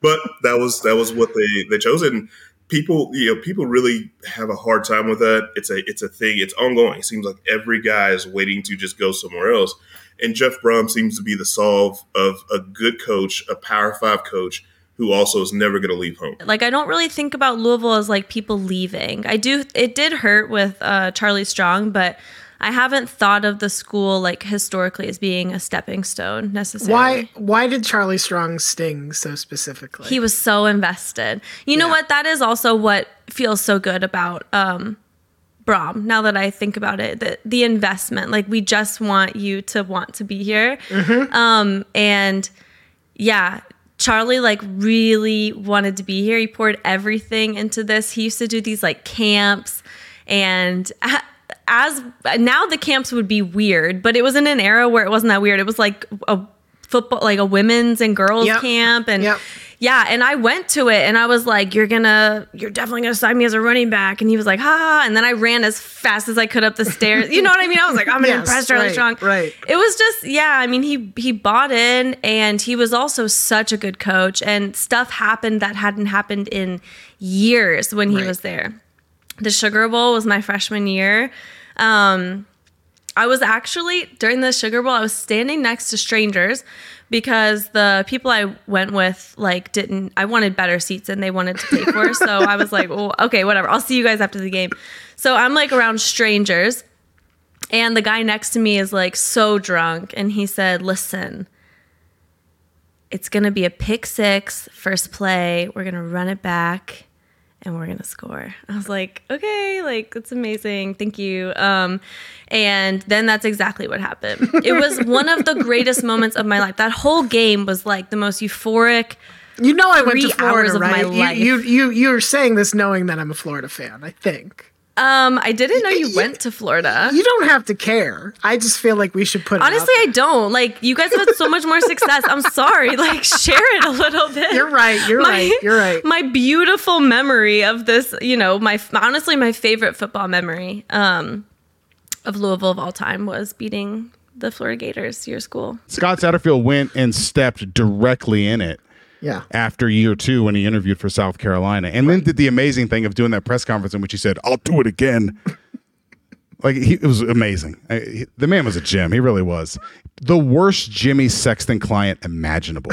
but that was what they chose. And people, you know, people really have a hard time with that. It's a thing. It's ongoing. It seems like every guy is waiting to just go somewhere else. And Jeff Brohm seems to be the solve of a good coach, a Power 5 coach, who also is never going to leave home. Like, I don't really think about Louisville as, like, people leaving. I do. It did hurt with Charlie Strong, but I haven't thought of the school, like, historically as being a stepping stone necessarily. Why did Charlie Strong sting so specifically? He was so invested. You know what? That is also what feels so good about Brohm, now that I think about it, the investment. Like, we just want you to want to be here. Mm-hmm. Charlie, like, really wanted to be here. He poured everything into this. He used to do these, like, camps. And as now the camps would be weird, but it was in an era where it wasn't that weird. It was like a women's and girls camp. And Yeah, and I went to it, and I was like, you're definitely going to sign me as a running back. And he was like, ha, and then I ran as fast as I could up the stairs. You know what I mean? I was like, I'm going to impress Charlie Strong. Right. It was just, yeah, I mean, he bought in, and he was also such a good coach, and stuff happened that hadn't happened in years when he was there. The Sugar Bowl was my freshman year. I was actually, during the Sugar Bowl, I was standing next to strangers because the people I went with, like, I wanted better seats than they wanted to pay for. So I was like, well, okay, whatever. I'll see you guys after the game. So I'm, like, around strangers. And the guy next to me is, like, so drunk. And he said, listen, it's going to be a pick six, first play. We're going to run it back. And we're going to score. I was like, okay, like, that's amazing. Thank you. And then that's exactly what happened. It was one of the greatest moments of my life. That whole game was like the most euphoric. You know, I went to Florida, right? You're saying this knowing that I'm a Florida fan, I think. I didn't know you went to Florida. You don't have to care. I just feel like we should put it out there. Honestly, I don't. Like, you guys have had so much more success. I'm sorry. Like, share it a little bit. You're right. You're right. My beautiful memory of this, you know, honestly, my favorite football memory of Louisville of all time was beating the Florida Gators, your school. Scott Satterfield went and stepped directly in it. Yeah. After year two, when he interviewed for South Carolina, and then did the amazing thing of doing that press conference in which he said, "I'll do it again." Like, it was amazing. The man was a gem. He really was. The worst Jimmy Sexton client imaginable.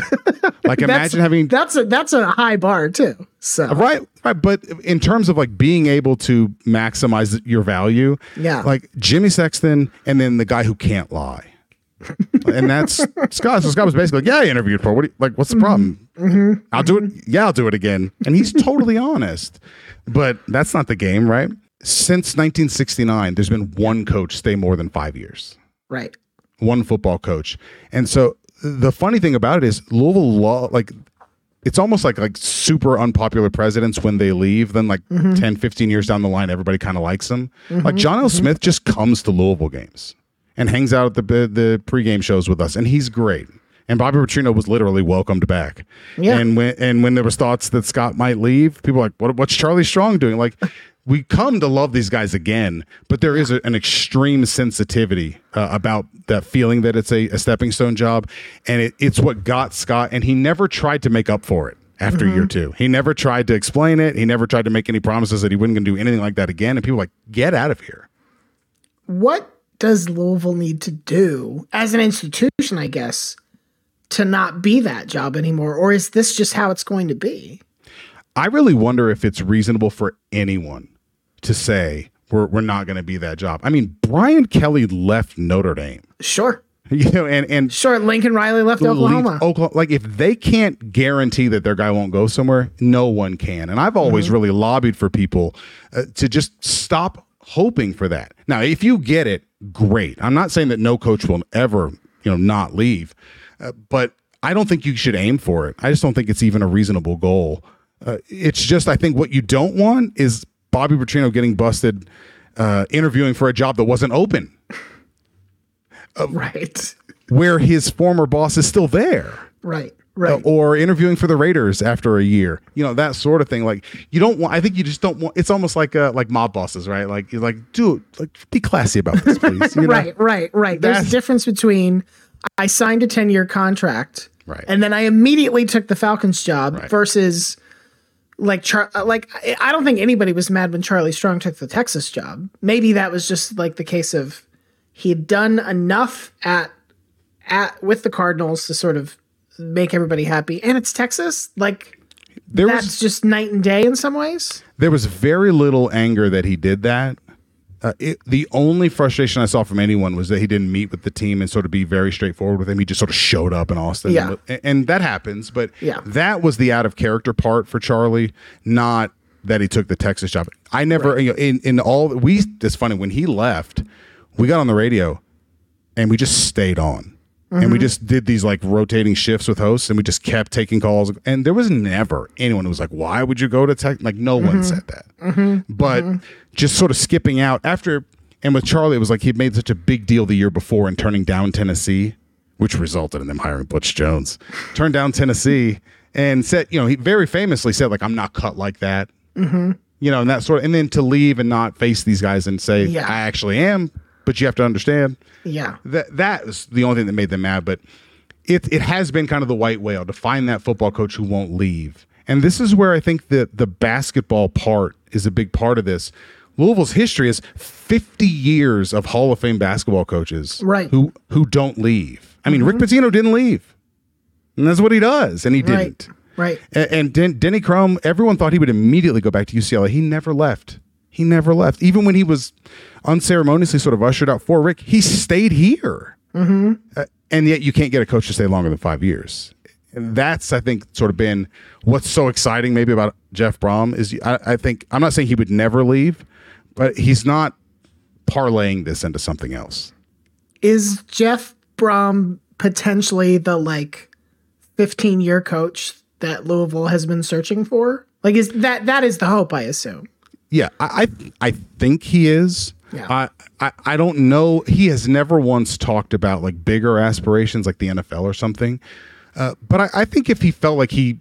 Like, imagine having that's a high bar too. So right, but in terms of like being able to maximize your value, yeah, like Jimmy Sexton, and then the guy who can't lie. And that's Scott. So Scott was basically like, yeah, I interviewed for it. Like, what's the problem? Mm-hmm. I'll do it. Yeah, I'll do it again. And he's totally honest. But that's not the game, right? Since 1969, there's been one coach stay more than 5 years. Right. One football coach. And so the funny thing about it is Louisville law, like, it's almost like super unpopular presidents when they leave. Then like 10, 15 years down the line, everybody kind of likes them. Like John L. Smith just comes to Louisville games and hangs out at the pregame shows with us, and he's great. And Bobby Petrino was literally welcomed back. Yeah. And when there was thoughts that Scott might leave, people were like, what's Charlie Strong doing? Like, we come to love these guys again, but there is an extreme sensitivity about that feeling that it's a stepping stone job, and it's what got Scott, and he never tried to make up for it after year two. He never tried to explain it. He never tried to make any promises that he wasn't going to do anything like that again, and people were like, get out of here. What does Louisville need to do as an institution, I guess, to not be that job anymore? Or is this just how it's going to be? I really wonder if it's reasonable for anyone to say we're not going to be that job. I mean, Brian Kelly left Notre Dame. Sure. You know, and sure, Lincoln Riley left Oklahoma. Like, if they can't guarantee that their guy won't go somewhere, no one can. And I've always really lobbied for people to just stop hoping for that. Now, if you get it, great. I'm not saying that no coach will ever, not leave, but I don't think you should aim for it. I just don't think it's even a reasonable goal. It's just, I think what you don't want is Bobby Petrino getting busted interviewing for a job that wasn't open. Right. Where his former boss is still there. Right. Right. Or interviewing for the Raiders after a year, that sort of thing. Like, you don't want, I think you just don't want, it's almost like mob bosses, right? Like, you're like, dude, like, be classy about this, please. Right. There's a difference between I signed a 10-year contract and then I immediately took the Falcons job versus like, I don't think anybody was mad when Charlie Strong took the Texas job. Maybe that was just like the case of he'd done enough with the Cardinals to sort of make everybody happy, and it's Texas. Like, that's just night and day in some ways. There was very little anger that he did that. The only frustration I saw from anyone was that he didn't meet with the team and sort of be very straightforward with them. He just sort of showed up in Austin, and that happens. But that was the out of character part for Charlie, not that he took the Texas job. I never It's funny, when he left, we got on the radio and we just stayed on. And we just did these like rotating shifts with hosts, and we just kept taking calls. And there was never anyone who was like, why would you go to tech? Like, no one said that. But just sort of skipping out after. And with Charlie, it was like he'd made such a big deal the year before and turning down Tennessee, which resulted in them hiring Butch Jones. Turned down Tennessee and said, you know, he very famously said, like, I'm not cut like that. Mm-hmm. You know, and that sort of, and then to leave and not face these guys and say, yeah, I actually am, but you have to understand. Yeah. That was the only thing that made them mad, but it has been kind of the white whale to find that football coach who won't leave. And this is where I think that the basketball part is a big part of this. Louisville's history is 50 years of Hall of Fame basketball coaches, right, who don't leave. I mean, mm-hmm. Rick Pitino didn't leave, and that's what he does, and he didn't. Right. And Denny Crum, everyone thought he would immediately go back to UCLA. He never left. He never left. Even when he was unceremoniously sort of ushered out for Rick, he stayed here. Mm-hmm. And yet you can't get a coach to stay longer than 5 years. And that's, I think, sort of been what's so exciting maybe about Jeff Brohm is I think, I'm not saying he would never leave, but he's not parlaying this into something else. Is Jeff Brohm potentially the, like, 15-year coach that Louisville has been searching for? Like, is that is the hope, I assume. Yeah, I think he is. Yeah. I don't know. He has never once talked about, like, bigger aspirations like the NFL or something. But I think if he felt like he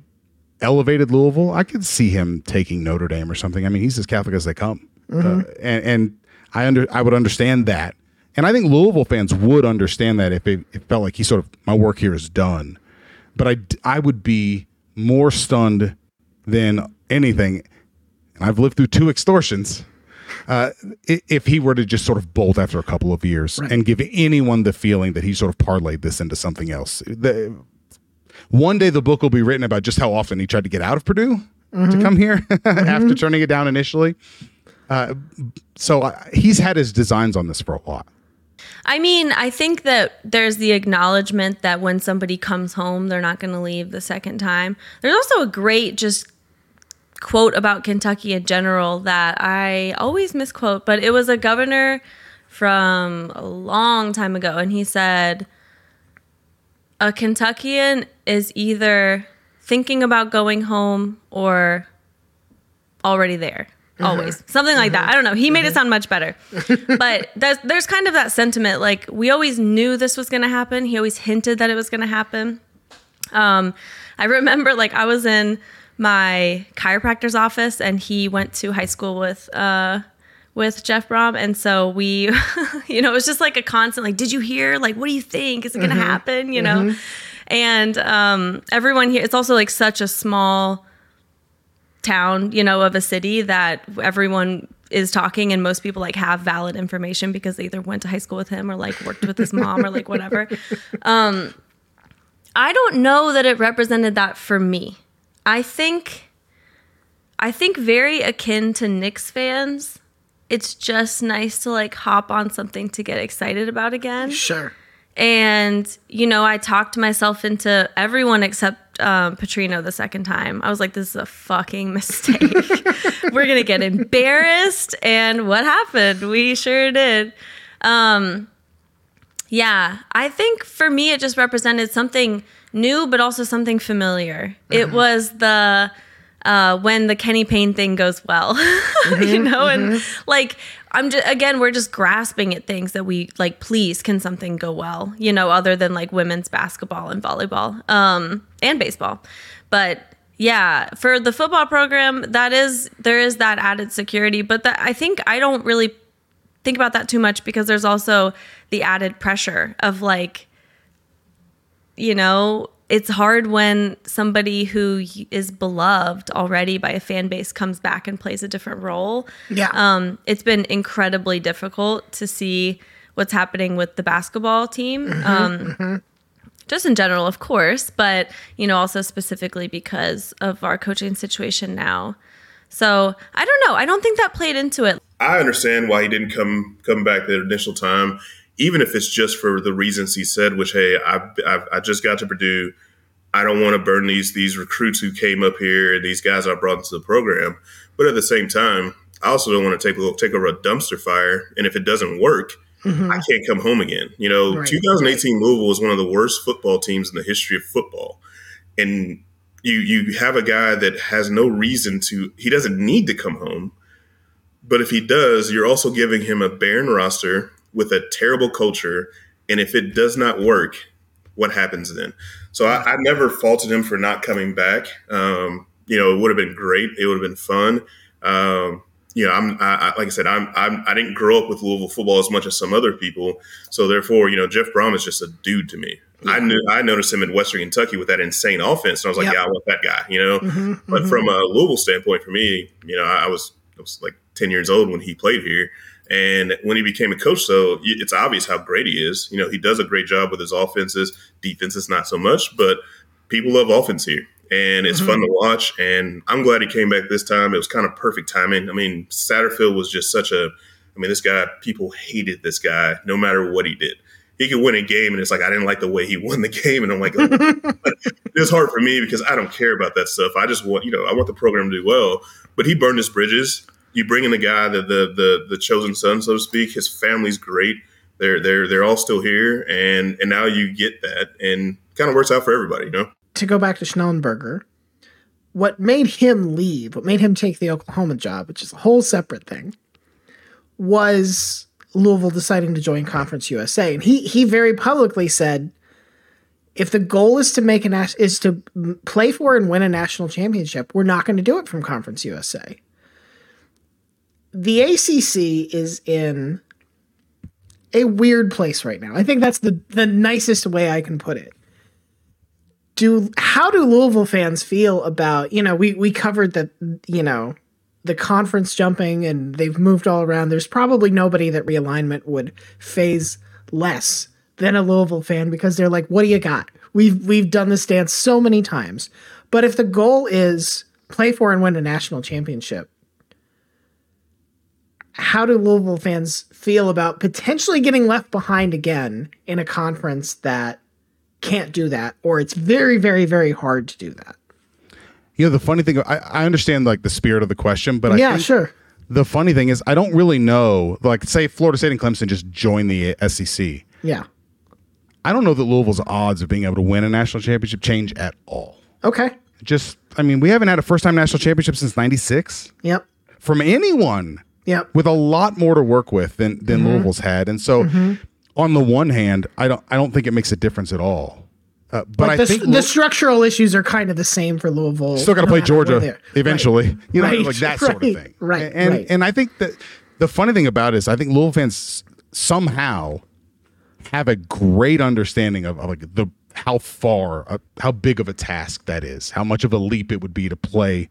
elevated Louisville, I could see him taking Notre Dame or something. I mean, he's as Catholic as they come. Mm-hmm. And I would understand that. And I think Louisville fans would understand that if it felt like he sort of, my work here is done. But I would be more stunned than anything, and I've lived through 2 extortions, if he were to just sort of bolt after a couple of years, right, and give anyone the feeling that he sort of parlayed this into something else. One day the book will be written about just how often he tried to get out of Purdue, mm-hmm, to come here, mm-hmm, after turning it down initially. So he's had his designs on this for a while. I mean, I think that there's the acknowledgement that when somebody comes home, they're not going to leave the second time. There's also a great just quote about Kentucky in general that I always misquote, but it was a governor from a long time ago, and he said, a Kentuckian is either thinking about going home or already there. Always. Something like that. I don't know. He made it sound much better. But there's kind of that sentiment. Like, we always knew this was going to happen. He always hinted that it was going to happen. I remember, like, I was in my chiropractor's office, and he went to high school with Jeff Brohm. And so we, you know, it was just like a constant, like, did you hear? Like, what do you think? Is it going to happen? You know? And everyone here, it's also like such a small town, you know, of a city that everyone is talking, and most people like have valid information because they either went to high school with him or like worked with his mom or like whatever. I don't know that it represented that for me. I think very akin to Knicks fans, it's just nice to like hop on something to get excited about again. Sure. And, you know, I talked myself into everyone except Petrino the second time. I was like, this is a fucking mistake. We're going to get embarrassed. And what happened? We sure did. Yeah, I think for me, it just represented something new, but also something familiar. Mm-hmm. It was the when the Kenny Payne thing goes well, you know, and like, I'm just, again, we're just grasping at things that we like, please, can something go well, you know, other than like women's basketball and volleyball, and baseball. But yeah, for the football program, there is that added security, but that, I think I don't really think about that too much because there's also the added pressure of like, you know, it's hard when somebody who is beloved already by a fan base comes back and plays a different role. Yeah. It's been incredibly difficult to see what's happening with the basketball team. Just in general, of course, but, you know, also specifically because of our coaching situation now. So I don't know. I don't think that played into it. I understand why he didn't come back the initial time. Even if it's just for the reasons he said, which, hey, I just got to Purdue. I don't want to burn these recruits who came up here, these guys I brought into the program. But at the same time, I also don't want to take over a dumpster fire. And if it doesn't work, I can't come home again. You know, 2018 Louisville was one of the worst football teams in the history of football. And you have a guy that has no reason to – he doesn't need to come home. But if he does, you're also giving him a barren roster – with a terrible culture, and if it does not work, what happens then. So I never faulted him for not coming back. It would have been great. It would have been fun. Like I said, I didn't grow up with Louisville football as much as some other people. So therefore, Jeff Brohm is just a dude to me. Yeah. I noticed him in Western Kentucky with that insane offense, and I was like, yeah, I want that guy, Mm-hmm, but from a Louisville standpoint, for me, I was like 10 years old when he played here. And when he became a coach, so it's obvious how great he is. He does a great job with his offenses, defenses not so much, but people love offense here. And it's fun to watch, and I'm glad he came back this time. It was kind of perfect timing. I mean, Satterfield was just this guy, people hated this guy no matter what he did. He could win a game, and it's like, I didn't like the way he won the game. And I'm like, it's hard for me because I don't care about that stuff. I just want, I want the program to do well. But he burned his bridges. You bring in the guy, the chosen son, so to speak. His family's great. They're all still here, and now you get that, and it kind of works out for everybody, To go back to Schnellenberger, what made him leave, what made him take the Oklahoma job, which is a whole separate thing, was Louisville deciding to join Conference USA, and he very publicly said, if the goal is to is to play for and win a national championship, we're not going to do it from Conference USA. The ACC is in a weird place right now. I think that's the nicest way I can put it. How do Louisville fans feel about, we covered that, the conference jumping, and they've moved all around. There's probably nobody that realignment would phase less than a Louisville fan, because they're like, what do you got? We've done this dance so many times. But if the goal is play for and win a national championship, how do Louisville fans feel about potentially getting left behind again in a conference that can't do that, or it's very, very, very hard to do that? The funny thing, I understand like the spirit of the question, but I think sure. The funny thing is I don't really know, like say Florida State and Clemson just join the SEC. Yeah. I don't know that Louisville's odds of being able to win a national championship change at all. Okay. We haven't had a first-time national championship since 96. Yep. From anyone. Yep. With a lot more to work with than Louisville's had. And so on the one hand, I don't think it makes a difference at all. But I think the structural issues are kind of the same for Louisville. Still got to play Georgia eventually, right. Like that sort of thing. Right. And I think that the funny thing about it is I think Louisville fans somehow have a great understanding of like how big of a task that is, how much of a leap it would be to play.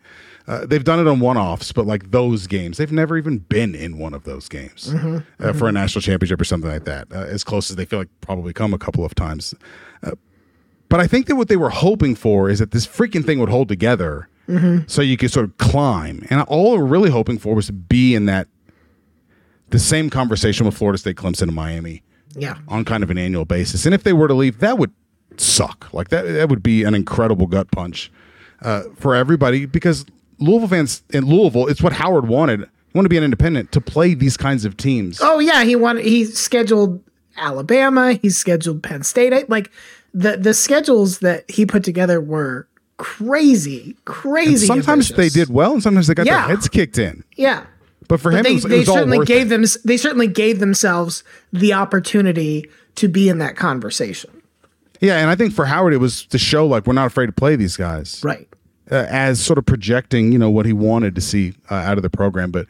They've done it on one-offs, but like those games, they've never even been in one of those games for a national championship or something like that, as close as they feel like probably come a couple of times. But I think that what they were hoping for is that this freaking thing would hold together so you could sort of climb. And all we were really hoping for was to be in the same conversation with Florida State, Clemson, and Miami on kind of an annual basis. And if they were to leave, that would suck. Like that would be an incredible gut punch for everybody, because Louisville fans in Louisville, it's what Howard wanted. He wanted to be an independent to play these kinds of teams. Oh yeah, he scheduled Alabama, he scheduled Penn State. Like the schedules that he put together were crazy. And sometimes ambitious. They did well, and sometimes they got their heads kicked in. Yeah. But for him, they certainly gave themselves the opportunity to be in that conversation. Yeah, and I think for Howard, it was to show, like, we're not afraid to play these guys. Right. As sort of projecting, what he wanted to see out of the program. But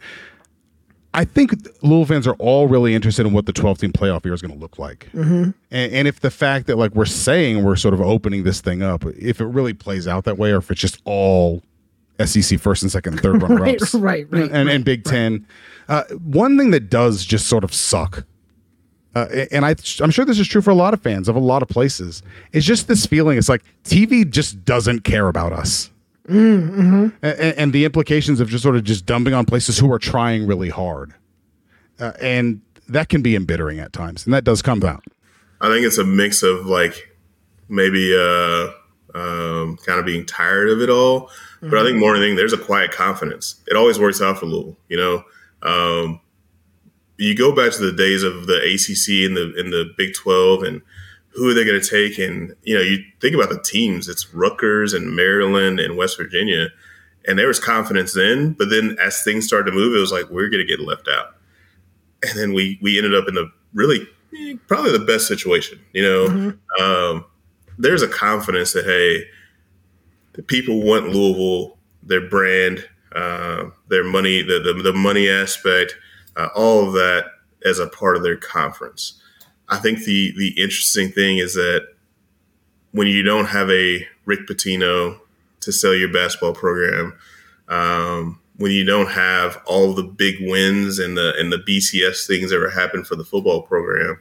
I think Louisville fans are all really interested in what the 12-team playoff year is going to look like. Mm-hmm. And if the fact that, like, we're saying we're sort of opening this thing up, if it really plays out that way, or if it's just all SEC first and second and third runner-ups. And Big Ten. One thing that does just sort of suck, and I'm sure this is true for a lot of fans of a lot of places, it's just this feeling. It's like TV just doesn't care about us. And the implications of just sort of just dumping on places who are trying really hard. And that can be embittering at times. And that does come out. I think it's a mix of like maybe kind of being tired of it all. Mm-hmm. But I think more than anything, there's a quiet confidence. It always works out for Louisville, You go back to the days of the ACC and the Big 12, and who are they going to take? And, you think about the teams. It's Rutgers and Maryland and West Virginia. And there was confidence then. But then as things started to move, it was like, we're going to get left out. And then we ended up in the really probably the best situation. there's a confidence that, hey, the people want Louisville, their brand, their money, the money aspect, all of that as a part of their conference. I think the interesting thing is that when you don't have a Rick Pitino to sell your basketball program, when you don't have all the big wins and the BCS things that happened for the football program,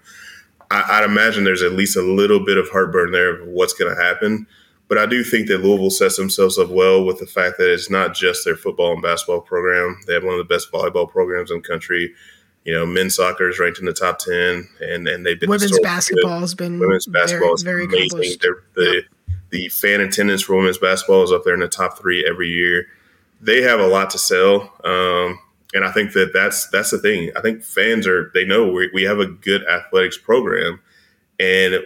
I'd imagine there's at least a little bit of heartburn there of what's going to happen. But I do think that Louisville sets themselves up well with the fact that it's not just their football and basketball program. They have one of the best volleyball programs in the country. You know, men's soccer is ranked in the top 10, and they've been women's basketball has been women's basketball very, very is amazing. The fan attendance for women's basketball is up there in the top 3 every year. They have a lot to sell, and I think that's the thing. I think fans they know we have a good athletics program, and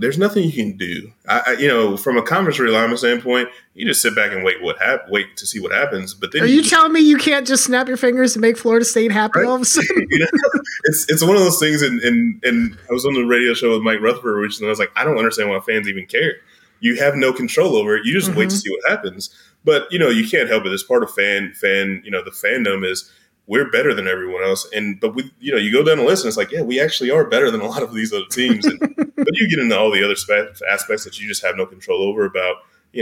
there's nothing you can do. From a conference realignment standpoint, you just sit back and wait to see what happens. But then are you telling me you can't just snap your fingers and make Florida State happen right? All of a sudden? It's one of those things. And I was on the radio show with Mike Rutherford recently. I was like, I don't understand why fans even care. You have no control over it. You just wait to see what happens. But, you can't help it. It's part of fan, the fandom is we're better than everyone else. But we, you go down the list and it's like, yeah, we actually are better than a lot of these other teams. But you get into all the other aspects that you just have no control over about,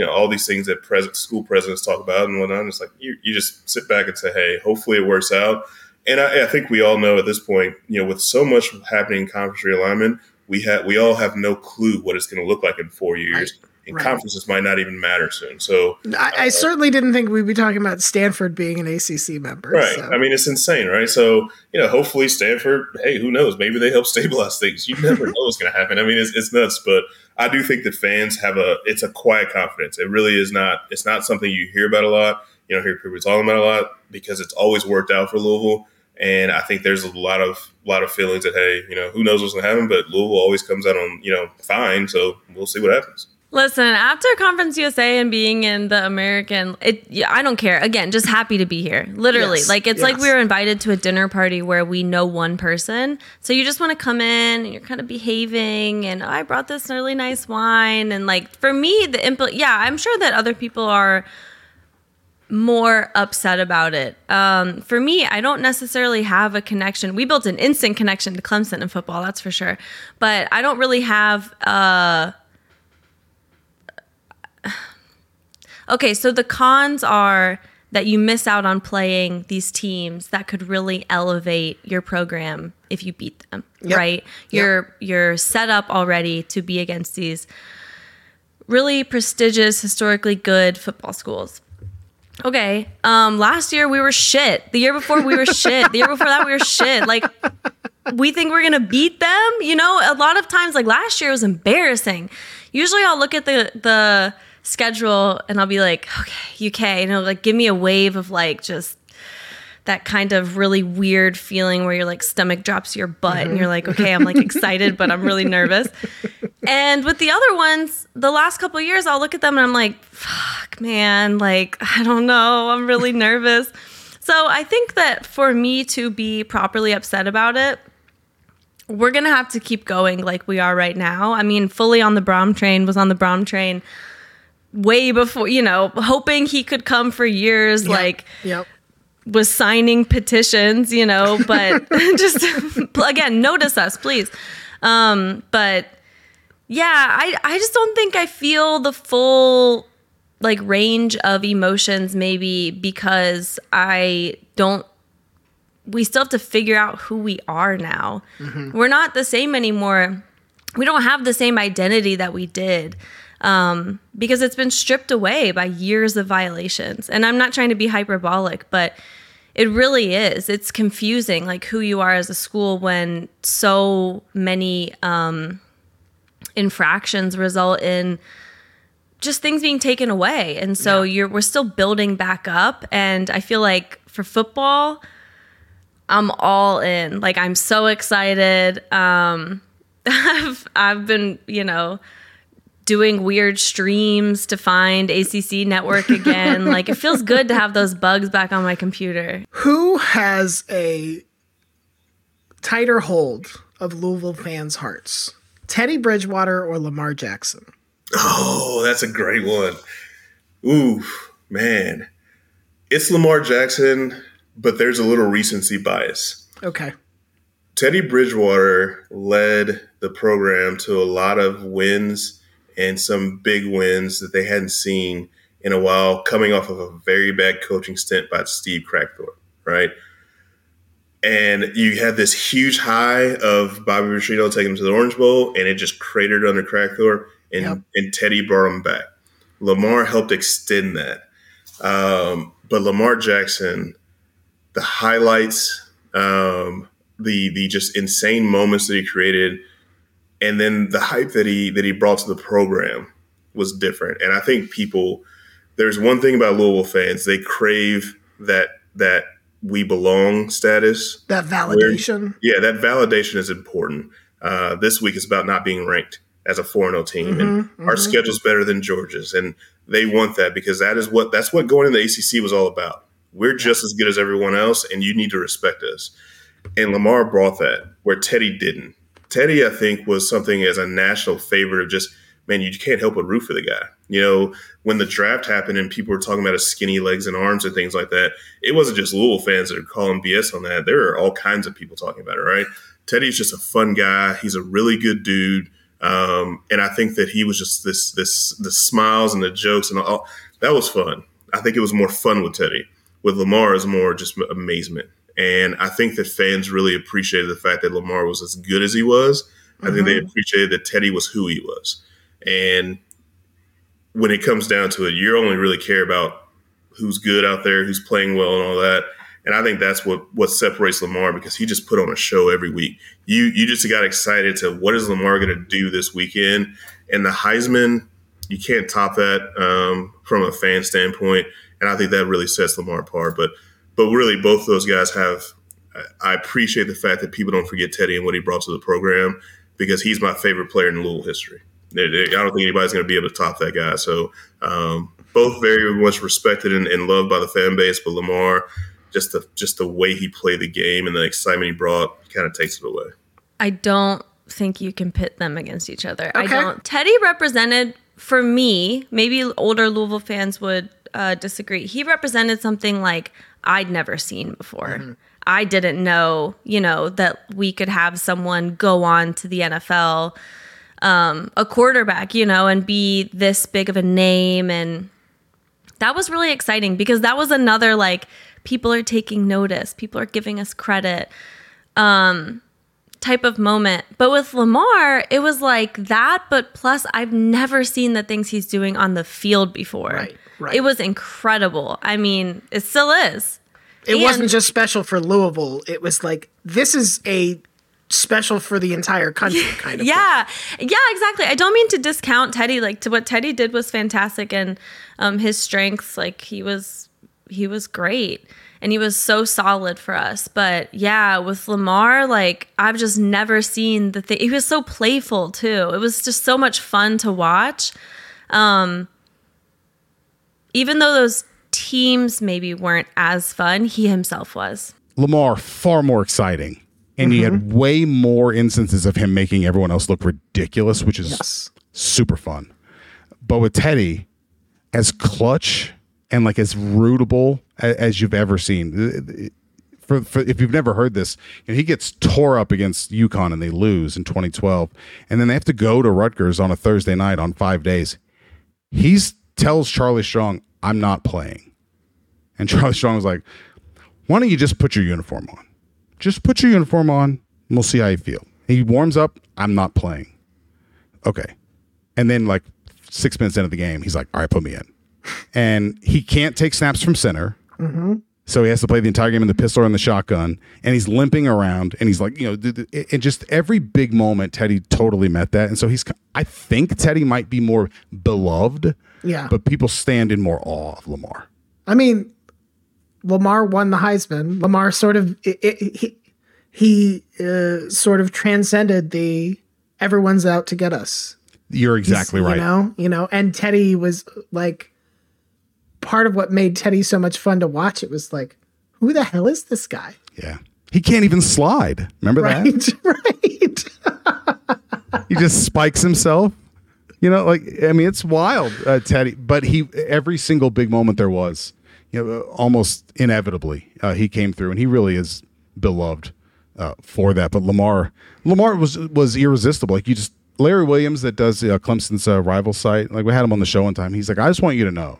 all these things that school presidents talk about and whatnot. It's like you just sit back and say, hey, hopefully it works out. And I think we all know at this point, with so much happening in conference realignment, we all have no clue what it's going to look like in 4 years. And conferences might not even matter soon. So I certainly didn't think we'd be talking about Stanford being an ACC member. Right. So. I mean, it's insane, right? So, hopefully Stanford, hey, who knows? Maybe they help stabilize things. You never know what's going to happen. I mean, it's nuts. But I do think that fans have it's a quiet confidence. It really is not. It's not something you hear about a lot. You don't hear people talking about a lot because it's always worked out for Louisville. And I think there's a lot of feelings that, hey, who knows what's going to happen, but Louisville always comes out on, fine. So we'll see what happens. Listen, after Conference USA and being in the American, I don't care. Again, just happy to be here. Literally. Yes. Like, it's like we were invited to a dinner party where we know one person. So you just want to come in and you're kind of behaving and I brought this really nice wine. And for me, I'm sure that other people are more upset about it. For me, I don't necessarily have a connection. We built an instant connection to Clemson in football, that's for sure. But I don't really have Okay, so the cons are that you miss out on playing these teams that could really elevate your program if you beat them, right? You're set up already to be against these really prestigious, historically good football schools. Okay, last year we were shit. The year before we were shit. The year before that we were shit. We think we're going to beat them? A lot of times, last year was embarrassing. Usually I'll look at the schedule and I'll be like, okay, UK, give me a wave of just that kind of really weird feeling where your stomach drops your butt and you're like, okay, I'm excited, but I'm really nervous. And with the other ones, the last couple of years, I'll look at them and I'm like, fuck, man, I don't know. I'm really nervous. So I think that for me to be properly upset about it, we're going to have to keep going like we are right now. I mean, fully on the Brohm train, was on the Brohm train way before, hoping he could come for years, was signing petitions, but just, again, notice us, please. But yeah, I just don't think I feel the full, range of emotions maybe because we still have to figure out who we are now. Mm-hmm. We're not the same anymore. We don't have the same identity that we did because it's been stripped away by years of violations. And I'm not trying to be hyperbolic, but it really is. It's confusing, who you are as a school when so many infractions result in just things being taken away. And so we're still building back up. And I feel like for football, I'm all in. I'm so excited. I've been, doing weird streams to find ACC Network again. It feels good to have those bugs back on my computer. Who has a tighter hold of Louisville fans' hearts? Teddy Bridgewater or Lamar Jackson? Oh, that's a great one. Ooh, man. It's Lamar Jackson, but there's a little recency bias. Okay. Teddy Bridgewater led the program to a lot of wins and some big wins that they hadn't seen in a while, coming off of a very bad coaching stint by Steve Crackthorpe, right? And you had this huge high of Bobby Petrino taking him to the Orange Bowl, and it just cratered under Crackthorpe, and Teddy brought him back. Lamar helped extend that. But Lamar Jackson, the highlights, the just insane moments that he created, and then the hype that he brought to the program was different. And I think there's one thing about Louisville fans, they crave that we belong status. That validation. That validation is important. This week is about not being ranked as a 4-0 team. Mm-hmm, and our schedule's better than Georgia's. And they want that because that's what going into the ACC was all about. We're just as good as everyone else, and you need to respect us. And Lamar brought that where Teddy didn't. Teddy, I think, was something as a national favorite of just, man, you can't help but root for the guy. You know, when the draft happened and people were talking about his skinny legs and arms and things like that, it wasn't just Louisville fans that are calling BS on that. There are all kinds of people talking about it, right? Teddy's just a fun guy. He's a really good dude. And I think that he was just the smiles and the jokes and all. That was fun. I think it was more fun with Teddy. With Lamar, is more just amazement. And I think that fans really appreciated the fact that Lamar was as good as he was. I think they appreciated that Teddy was who he was. And when it comes down to it, you only really care about who's good out there, who's playing well and all that. And I think that's what separates Lamar, because he just put on a show every week. You just got excited to what is Lamar going to do this weekend. And the Heisman, you can't top that from a fan standpoint. And I think that really sets Lamar apart. But really, both of those guys have – I appreciate the fact that people don't forget Teddy and what he brought to the program, because he's my favorite player in Louisville history. I don't think anybody's going to be able to top that guy. So both very much respected and loved by the fan base. But Lamar, just the way he played the game and the excitement he brought kind of takes it away. I don't think you can pit them against each other. Okay. I don't. Teddy represented, for me, maybe older Louisville fans would disagree. He represented something like I'd never seen before. Mm-hmm. I didn't know, that we could have someone go on to the NFL, a quarterback, and be this big of a name. And that was really exciting, because that was another, people are taking notice, people are giving us credit, type of moment. But with Lamar, it was like that, but plus I've never seen the things he's doing on the field before. Right. It was incredible. I mean, it still is. It wasn't just special for Louisville. It was like, this is a special for the entire country kind of thing. Yeah, exactly. I don't mean to discount Teddy. What Teddy did was fantastic, and his strengths, he was great, and he was so solid for us. But yeah, with Lamar, I've just never seen the thing. He was so playful too. It was just so much fun to watch. Even though those teams maybe weren't as fun, he himself was. Lamar, far more exciting. And you had way more instances of him making everyone else look ridiculous, which is super fun. But with Teddy, as clutch and as rootable as you've ever seen. For if you've never heard this, he gets tore up against UConn and they lose in 2012. And then they have to go to Rutgers on a Thursday night on 5 days. He tells Charlie Strong, I'm not playing. And Charlie Strong was like, why don't you just put your uniform on? Just put your uniform on, and we'll see how you feel. He warms up, I'm not playing. Okay. And then 6 minutes into the game, he's like, all right, put me in. And he can't take snaps from center. Mm-hmm. So he has to play the entire game in the pistol and the shotgun. And he's limping around. And he's and just every big moment, Teddy totally met that. And so I think Teddy might be more beloved. Yeah. But people stand in more awe of Lamar. I mean, Lamar won the Heisman. Lamar sort of transcended the everyone's out to get us. You're exactly right. And Teddy was part of what made Teddy so much fun to watch. It was who the hell is this guy? Yeah. He can't even slide. Remember that? Right. He just spikes himself. You know, like, I mean, it's wild, Teddy. But he, every single big moment there was, you know, almost inevitably, he came through, and he really is beloved for that. But Lamar was irresistible. Like, you just, Larry Williams, that does Clemson's rival site, like, we had him on the show one time. He's like, I just want you to know,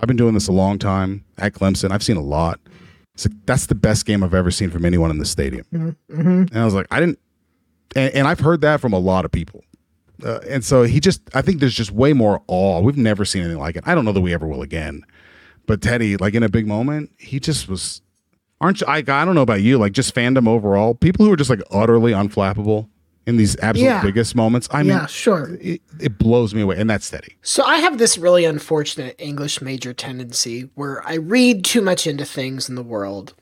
I've been doing this a long time at Clemson. I've seen a lot. It's like, that's the best game I've ever seen from anyone in the stadium. Mm-hmm. And I was like, I didn't. And I've heard that from a lot of people. And so he just, I think there's just way more awe. We've never seen anything like it. I don't know that we ever will again. But Teddy, like, in a big moment, he just was, aren't you? I don't know about you, like, just fandom overall, people who are just like utterly unflappable in these absolute biggest moments. I mean, sure. It blows me away. And that's Teddy. So I have this really unfortunate English major tendency where I read too much into things in the world.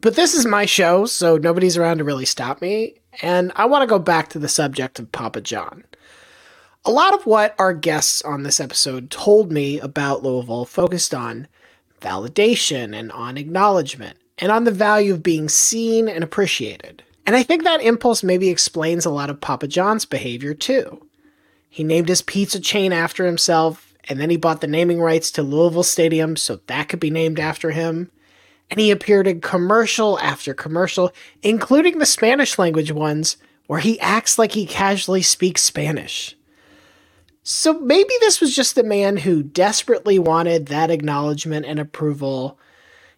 But this is my show, so nobody's around to really stop me. And I want to go back to the subject of Papa John. A lot of what our guests on this episode told me about Louisville focused on validation and on acknowledgement and on the value of being seen and appreciated. And I think that impulse maybe explains a lot of Papa John's behavior too. He named his pizza chain after himself, and then he bought the naming rights to Louisville Stadium so that could be named after him. And he appeared in commercial after commercial, including the Spanish language ones, where he acts like he casually speaks Spanish. So maybe this was just a man who desperately wanted that acknowledgement and approval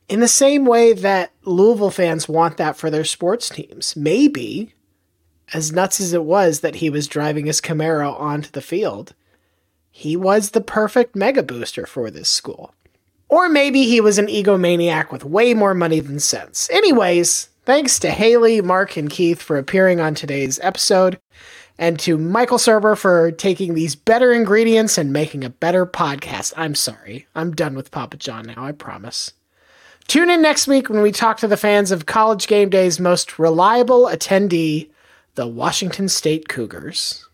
in the same way that Louisville fans want that for their sports teams. Maybe, as nuts as it was that he was driving his Camaro onto the field, he was the perfect mega booster for this school. Or maybe he was an egomaniac with way more money than sense. Anyways, thanks to Haley, Mark, and Keith for appearing on today's episode, and to Michael Serber for taking these better ingredients and making a better podcast. I'm sorry. I'm done with Papa John now, I promise. Tune in next week when we talk to the fans of College Game Day's most reliable attendee, the Washington State Cougars.